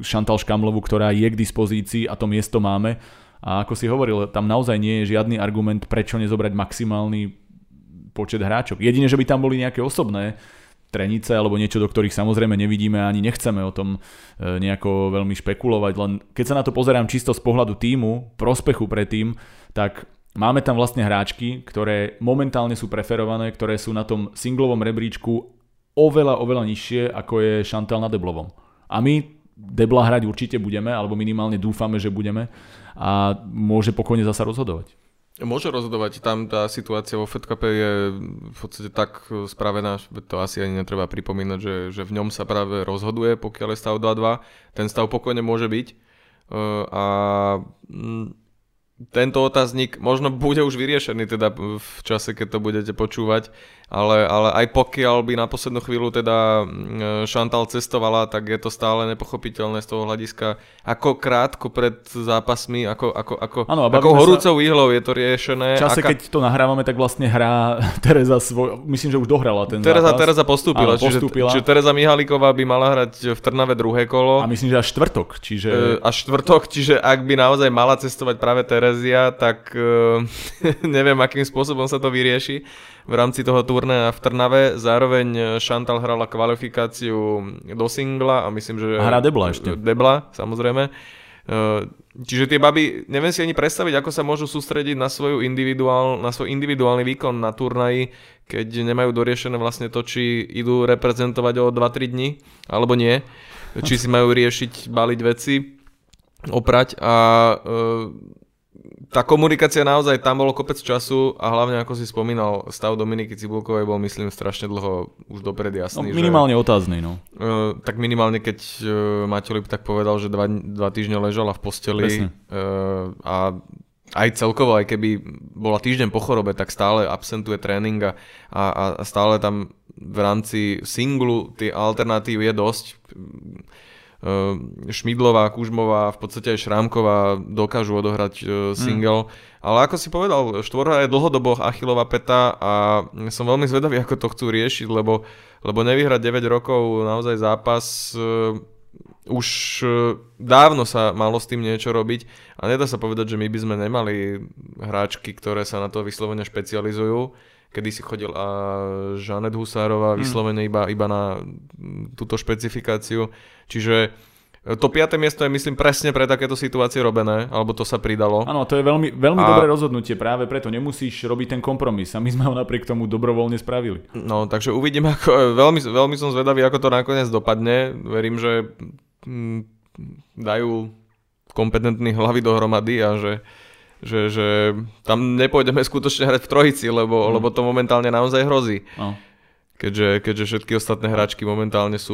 Chantal Škamlovú, ktorá je k dispozícii a to miesto máme A ako si hovoril, tam naozaj nie je žiadny argument, prečo nezobrať maximálny počet hráčok. Jedine, že by tam boli nejaké osobné trenice alebo niečo, do ktorých samozrejme nevidíme a ani nechceme o tom nejako veľmi špekulovať. Len keď sa na to pozerám čisto z pohľadu tímu, prospechu pre tím, tak máme tam vlastne hráčky, ktoré momentálne sú preferované, ktoré sú na tom singlovom rebríčku oveľa, oveľa nižšie, ako je Chantal na deblovom. A my debla hrať určite budeme, alebo minimálne dúfame, že budeme, a môže pokojne zasa rozhodovať. Môže rozhodovať, tam tá situácia vo Fed Cupe je v podstate tak spravená, že to asi ani netreba pripomínať, že, že v ňom sa práve rozhoduje, pokiaľ je stav dva dva. Ten stav pokojne môže byť a tento otáznik možno bude už vyriešený teda v čase, keď to budete počúvať, ale, ale aj pokiaľ by na poslednú chvíľu teda Chantal cestovala, tak je to stále nepochopiteľné z toho hľadiska, ako krátko pred zápasmi, ako, ako, ako, ano, ako horúcou ihlou je to riešené. V čase, aká... keď to nahrávame, tak vlastne hrá Tereza svoj... myslím, že už dohrala ten Tereza, zápas. Tereza postúpila, áno, čiže, postúpila. Čiže Tereza Mihalikova by mala hrať v Trnave druhé kolo. A myslím, že až štvrtok. Čiže... Až štvrtok, čiže ak by naozaj mala cestovať práve Tereza, tak euh, neviem, akým spôsobom sa to vyrieši v rámci toho turnaja v Trnave. Zároveň Chantal hrala kvalifikáciu do singla a myslím, že... Hra debla ešte. Debla, samozrejme. Čiže tie baby, neviem si ani predstaviť, ako sa môžu sústrediť na, svoju individuál, na svoj individuálny výkon na turnaji, keď nemajú doriešené vlastne to, či idú reprezentovať o dva tri dni, alebo nie. Či si majú riešiť, baliť veci, oprať a... E, tá komunikácia naozaj, tam bolo kopec času a hlavne, ako si spomínal, stav Dominiky Cibulkovej bol, myslím, strašne dlho už dopred jasný. No, minimálne že, otázny, no. Uh, tak minimálne, keď uh, Maťo Lip tak povedal, že dva, dva týždne ležala v posteli uh, a aj celkovo, aj keby bola týždeň po chorobe, tak stále absentuje tréning a, a, a stále tam v rámci singlu tie alternatív je dosť. Šmidlová, Kužmová, v podstate aj Šramková dokážu odohrať single. Mm. Ale ako si povedal, štvorhra je dlhodobo Achillová päta a som veľmi zvedavý, ako to chcú riešiť, lebo, lebo nevyhrať deväť rokov naozaj zápas, už dávno sa malo s tým niečo robiť a nedá sa povedať, že my by sme nemali hráčky, ktoré sa na to vyslovene špecializujú. Kedy si chodil a Žanet Husárová vyslovene iba, iba na túto špecifikáciu. Čiže to piate miesto je, myslím, presne pre takéto situácie robené, alebo to sa pridalo. Áno, to je veľmi, veľmi a... dobré rozhodnutie, práve preto nemusíš robiť ten kompromis a my sme ho napriek tomu dobrovoľne spravili. No, takže uvidíme, ako, veľmi, veľmi som zvedavý, ako to nakoniec dopadne. Verím, že dajú kompetentní hlavy dohromady a že Že, že tam nepôjdeme skutočne hrať v trojici, lebo, mm. lebo to momentálne naozaj hrozí. No. Keďže, keďže všetky ostatné hráčky momentálne sú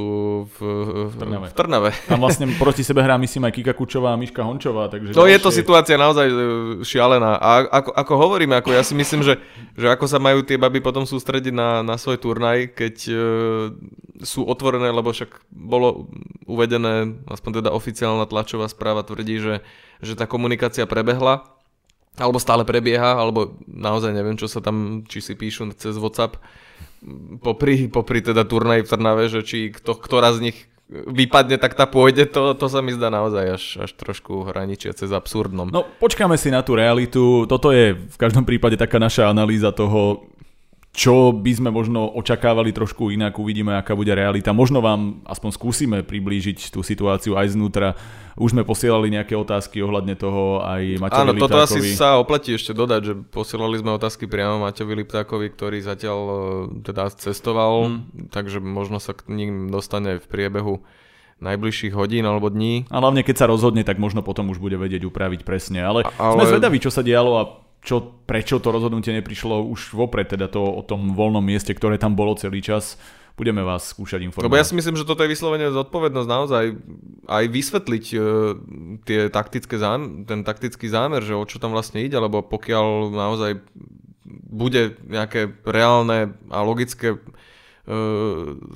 v, v, Trnave. v Trnave. Tam vlastne proti sebe hrá, myslím, aj Kika Kučová a Miška Hončová. Takže no ďalšie... je to situácia naozaj šialená. A ako, ako hovoríme, ako ja si myslím, že, že ako sa majú tie baby potom sústrediť na, na svoj turnaj, keď e, sú otvorené, lebo však bolo uvedené, aspoň teda oficiálna tlačová správa tvrdí, že, že tá komunikácia prebehla. Alebo stále prebieha, alebo naozaj neviem, čo sa tam, či si píšu cez WhatsApp popri, popri teda turnaji v Trnave, že či kto, ktorá z nich vypadne, tak tá pôjde, to, to sa mi zdá naozaj až, až trošku hraničia cez absurdnom. No počkáme si na tú realitu, toto je v každom prípade taká naša analýza toho, čo by sme možno očakávali trošku inak, uvidíme, aká bude realita. Možno vám aspoň skúsime priblížiť tú situáciu aj znútra. Už sme posielali nejaké otázky ohľadne toho aj Matejovi Liptákovi. Áno, toto asi sa oplatí ešte dodať, že posielali sme otázky priamo Matejovi Liptákovi, ktorý zatiaľ teda cestoval, hmm. takže možno sa k ním dostane v priebehu najbližších hodín alebo dní. A hlavne keď sa rozhodne, tak možno potom už bude vedieť upraviť presne. Ale, Ale... sme zvedaví, čo sa dialo a čo, prečo to rozhodnutie neprišlo už vopred, teda to o tom voľnom mieste, ktoré tam bolo celý čas. Budeme vás skúšať informovať. Lebo ja si myslím, že toto je vyslovene zodpovednosť naozaj aj vysvetliť e, tie taktické zámer, ten taktický zámer, že o čo tam vlastne ide, lebo pokiaľ naozaj bude nejaké reálne a logické e,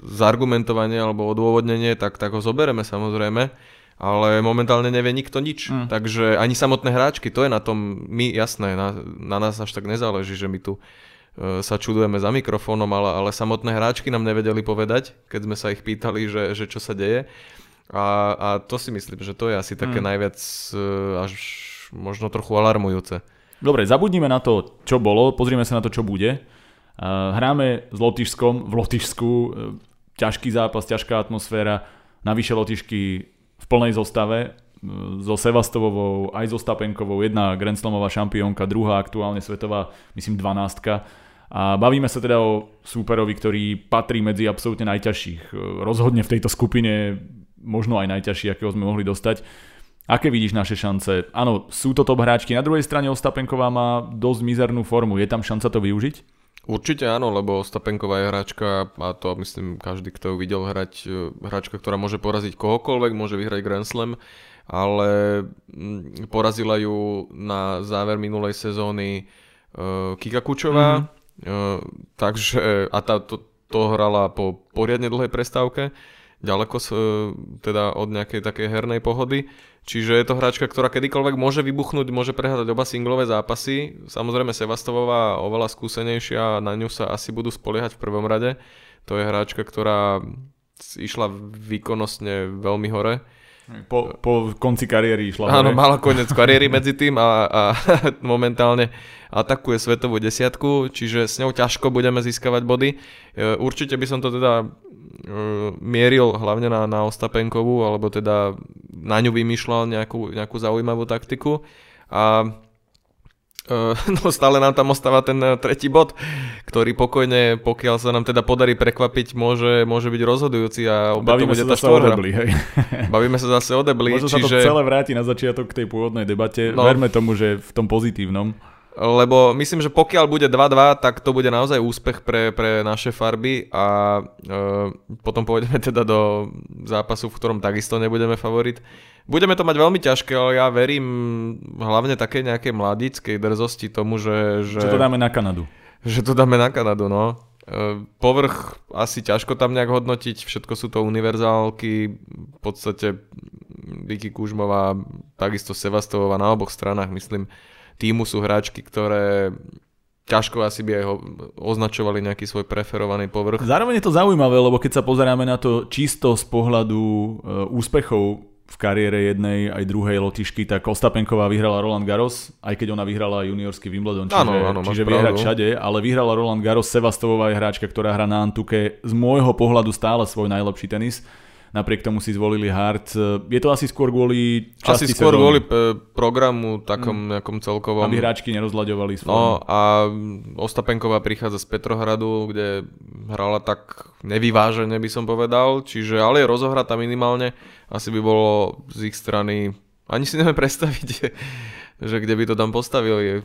zargumentovanie alebo odôvodnenie, tak, tak ho zoberieme samozrejme. Ale momentálne nevie nikto nič. Mm. Takže ani samotné hráčky, to je na tom my, jasné, na, na nás až tak nezáleží, že my tu e, sa čudujeme za mikrofónom, ale, ale samotné hráčky nám nevedeli povedať, keď sme sa ich pýtali, že, že čo sa deje. A, a to si myslím, že to je asi také mm. najviac e, až už možno trochu alarmujúce. Dobre, zabudnime na to, čo bolo, pozrime sa na to, čo bude. Hráme s Lotyšskom v Lotyšsku, ťažký zápas, ťažká atmosféra, navyše Lotyšky v plnej zostave, so Sevastovovou, aj so Ostapenkovou, jedna Grand Slamová šampiónka, druhá aktuálne svetová, myslím dvanástka. A bavíme sa teda o súperovi, ktorý patrí medzi absolútne najťažších. Rozhodne v tejto skupine možno aj najťažší, akého sme mohli dostať. Aké vidíš naše šance? Áno, sú to top hráčky. Na druhej strane Ostapenková má dosť mizernú formu. Je tam šanca to využiť? Určite áno, lebo Ostapenková je hráčka, a to myslím každý, kto ju videl hrať, hráčka, ktorá môže poraziť kohokoľvek, môže vyhrať Grand Slam, ale porazila ju na záver minulej sezóny Kika Kučová, mm-hmm. takže, a tá, to, to hrala po poriadne dlhej prestávke, ďaleko teda od nejakej takej hernej pohody. Čiže je to hráčka, ktorá kedykoľvek môže vybuchnúť, môže prehrať oba singlové zápasy. Samozrejme Sevastovová oveľa skúsenejšia, na ňu sa asi budú spoliehať v prvom rade. To je hráčka, ktorá išla výkonnostne veľmi hore. Po, po konci kariéry išla hore. Áno, mala koniec kariéry medzi tým a, a momentálne atakuje svetovú desiatku, čiže s ňou ťažko budeme získavať body. Určite by som to teda mieril hlavne na, na Ostapenkovú, alebo teda na ňu vymýšľal nejakú, nejakú zaujímavú taktiku a no stále nám tam ostáva ten tretí bod, ktorý pokojne, pokiaľ sa nám teda podarí prekvapiť, môže, môže byť rozhodujúci a opäť to bude tá štvorhra. Bavíme sa zase o debli. Možno čiže... sa to celé vráti na začiatok k tej pôvodnej debate. No, verme tomu, že v tom pozitívnom. Lebo myslím, že pokiaľ bude dva dva, tak to bude naozaj úspech pre, pre naše farby a e, potom pôjdeme teda do zápasu, v ktorom takisto nebudeme favorit. Budeme to mať veľmi ťažké, ale ja verím hlavne také nejakej mladíckej drzosti tomu, že... Že, že to dáme na Kanadu. Že to dáme na Kanadu, no. E, povrch asi ťažko tam nejak hodnotiť, všetko sú to univerzálky, v podstate Vicky Kužmová, takisto Sevastovová na oboch stranách, myslím, týmu sú hráčky, ktoré ťažko asi by aj ho označovali nejaký svoj preferovaný povrch. Zároveň je to zaujímavé, lebo keď sa pozeráme na to čisto z pohľadu úspechov v kariére jednej aj druhej Lotyšky, tak Ostapenková vyhrala Roland Garros, aj keď ona vyhrala juniorský Wimbledon, čiže, áno, áno, čiže vyhrať všade, ale vyhrala Roland Garros. Sevastovová je hráčka, ktorá hrá na Antuke, z môjho pohľadu stále svoj najlepší tenis. Napriek tomu si zvolili hard. Je to asi skôr kvôli časti sezóny. Asi skôr sezóny. Kvôli programu takom nejakom celkovom. Aby hráčky nerozlaďovali svojom. No a Ostapenková prichádza z Petrohradu, kde hrala tak nevyvážene, by som povedal. Čiže ale je rozohratá minimálne. Asi by bolo z ich strany, ani si neviem predstaviť, že kde by to tam postavili.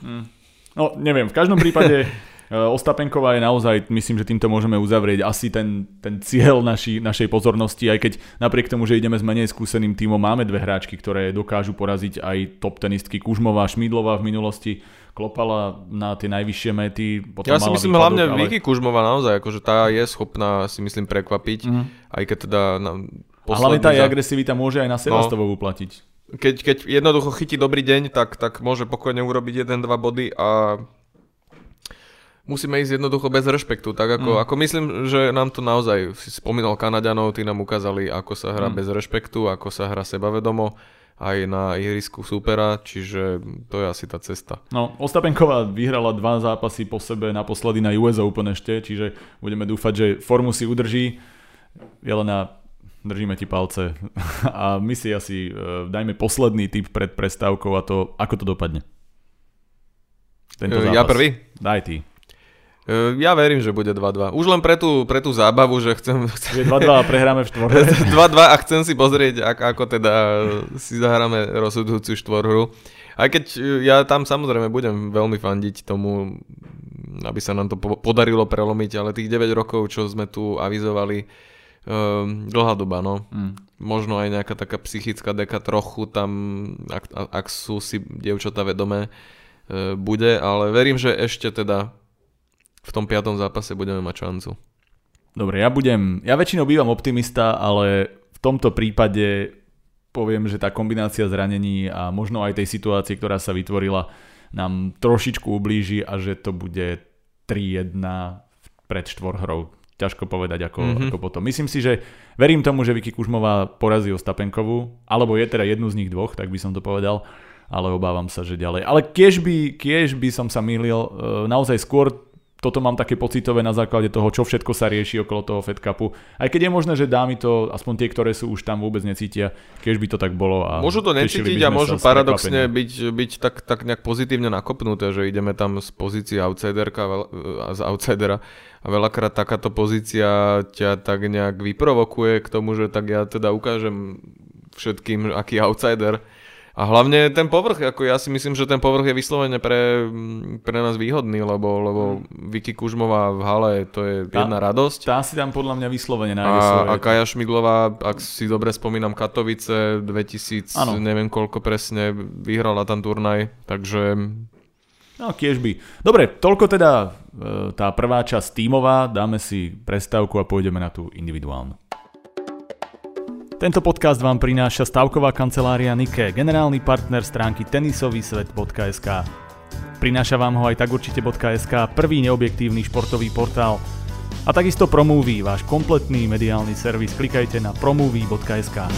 No neviem, v každom prípade... Ostapenková je naozaj, myslím, že týmto môžeme uzavrieť asi ten, ten cieľ naši, našej pozornosti, aj keď napriek tomu, že ideme s menej skúseným tímom, máme dve hráčky, ktoré dokážu poraziť aj top tenistky. Kužmová, Šmídlová v minulosti klopala na tie najvyššie mety. Potom ja si myslím výpadok, hlavne ale... Vicky Kužmová naozaj, akože tá je schopná, si myslím, prekvapiť, mm-hmm. aj keď teda... Na posledný... A hlavne tá je agresivita môže aj na Sevastovovú platiť. Keď, keď jednoducho chytí dobrý deň, tak, tak môže pokojne urobiť jeden dva body a... Musíme ísť jednoducho bez rešpektu, tak ako, mm. ako myslím, že nám to naozaj, si spomínal Kanaďanov, tí nám ukázali, ako sa hrá mm. bez rešpektu, ako sa hrá sebavedomo, aj na ihrisku súpera, čiže to je asi tá cesta. No, Ostapenková vyhrala dva zápasy po sebe, naposledy na ú es Open ešte, čiže budeme dúfať, že formu si udrží. Jelena, držíme ti palce a my si asi dajme posledný tip pred prestávkou a to, ako to dopadne. Tento zápas. Ja prvý? Daj ty. Ja verím, že bude dva dva. Už len pre tú, pre tú zábavu, že chcem... Je dva dva a prehráme v štvorhre. dva dva a chcem si pozrieť, ako teda si zahráme rozhodujúcu štvorhru. Aj keď ja tam samozrejme budem veľmi fandiť tomu, aby sa nám to podarilo prelomiť, ale tých deväť rokov, čo sme tu avizovali, um, dlhá doba, no. Mm. Možno aj nejaká taká psychická deka trochu tam, ak, ak sú si dievčatá vedomé, uh, bude, ale verím, že ešte teda v tom piatom zápase budeme mať šancu. Dobre, ja budem... Ja väčšinou bývam optimista, ale v tomto prípade poviem, že tá kombinácia zranení a možno aj tej situácie, ktorá sa vytvorila, nám trošičku ublíži a že to bude tri jedna pred štvorhrou. Ťažko povedať, ako, mm-hmm. ako potom. Myslím si, že verím tomu, že Vicky Kužmová porazí Ostapenkovú, alebo je teda jednu z nich dvoch, tak by som to povedal. ale obávam sa, že ďalej. Ale kiež by, kiež by som sa mýlil, naozaj skôr toto mám také pocitové na základe toho, čo všetko sa rieši okolo toho Fed Cupu. Aj keď je možné, že dámy to, aspoň tie, ktoré sú už tam, vôbec necítia, keď by to tak bolo. A môžu to necítiť a môžu paradoxne byť, byť tak, tak nejak pozitívne nakopnuté, že ideme tam z pozície outsiderka, z outsidera a veľakrát takáto pozícia ťa tak nejak vyprovokuje k tomu, že tak ja teda ukážem všetkým, aký outsider. A hlavne ten povrch, ako ja si myslím, že ten povrch je vyslovene pre, pre nás výhodný, lebo, lebo Vicky Kužmová v hale, to je jedna tá, radosť. Tá si tam podľa mňa vyslovene najvyslovene. A, a Kaja Šmiglová, ak si dobre spomínam, Katovice dvetisíc, ano. Neviem koľko presne, vyhrala tam turnaj, takže... No, kiež by. Dobre, toľko teda tá prvá časť tímová, dáme si prestávku a pôjdeme na tú individuálnu. Tento podcast vám prináša stavková kancelária Nike, generálny partner stránky tenisový svet bodka es ká. Prináša vám ho aj tak určite bodka es ká, prvý neobjektívny športový portál. A takisto Promovie, váš kompletný mediálny servis. Klikajte na promovie bodka es ká.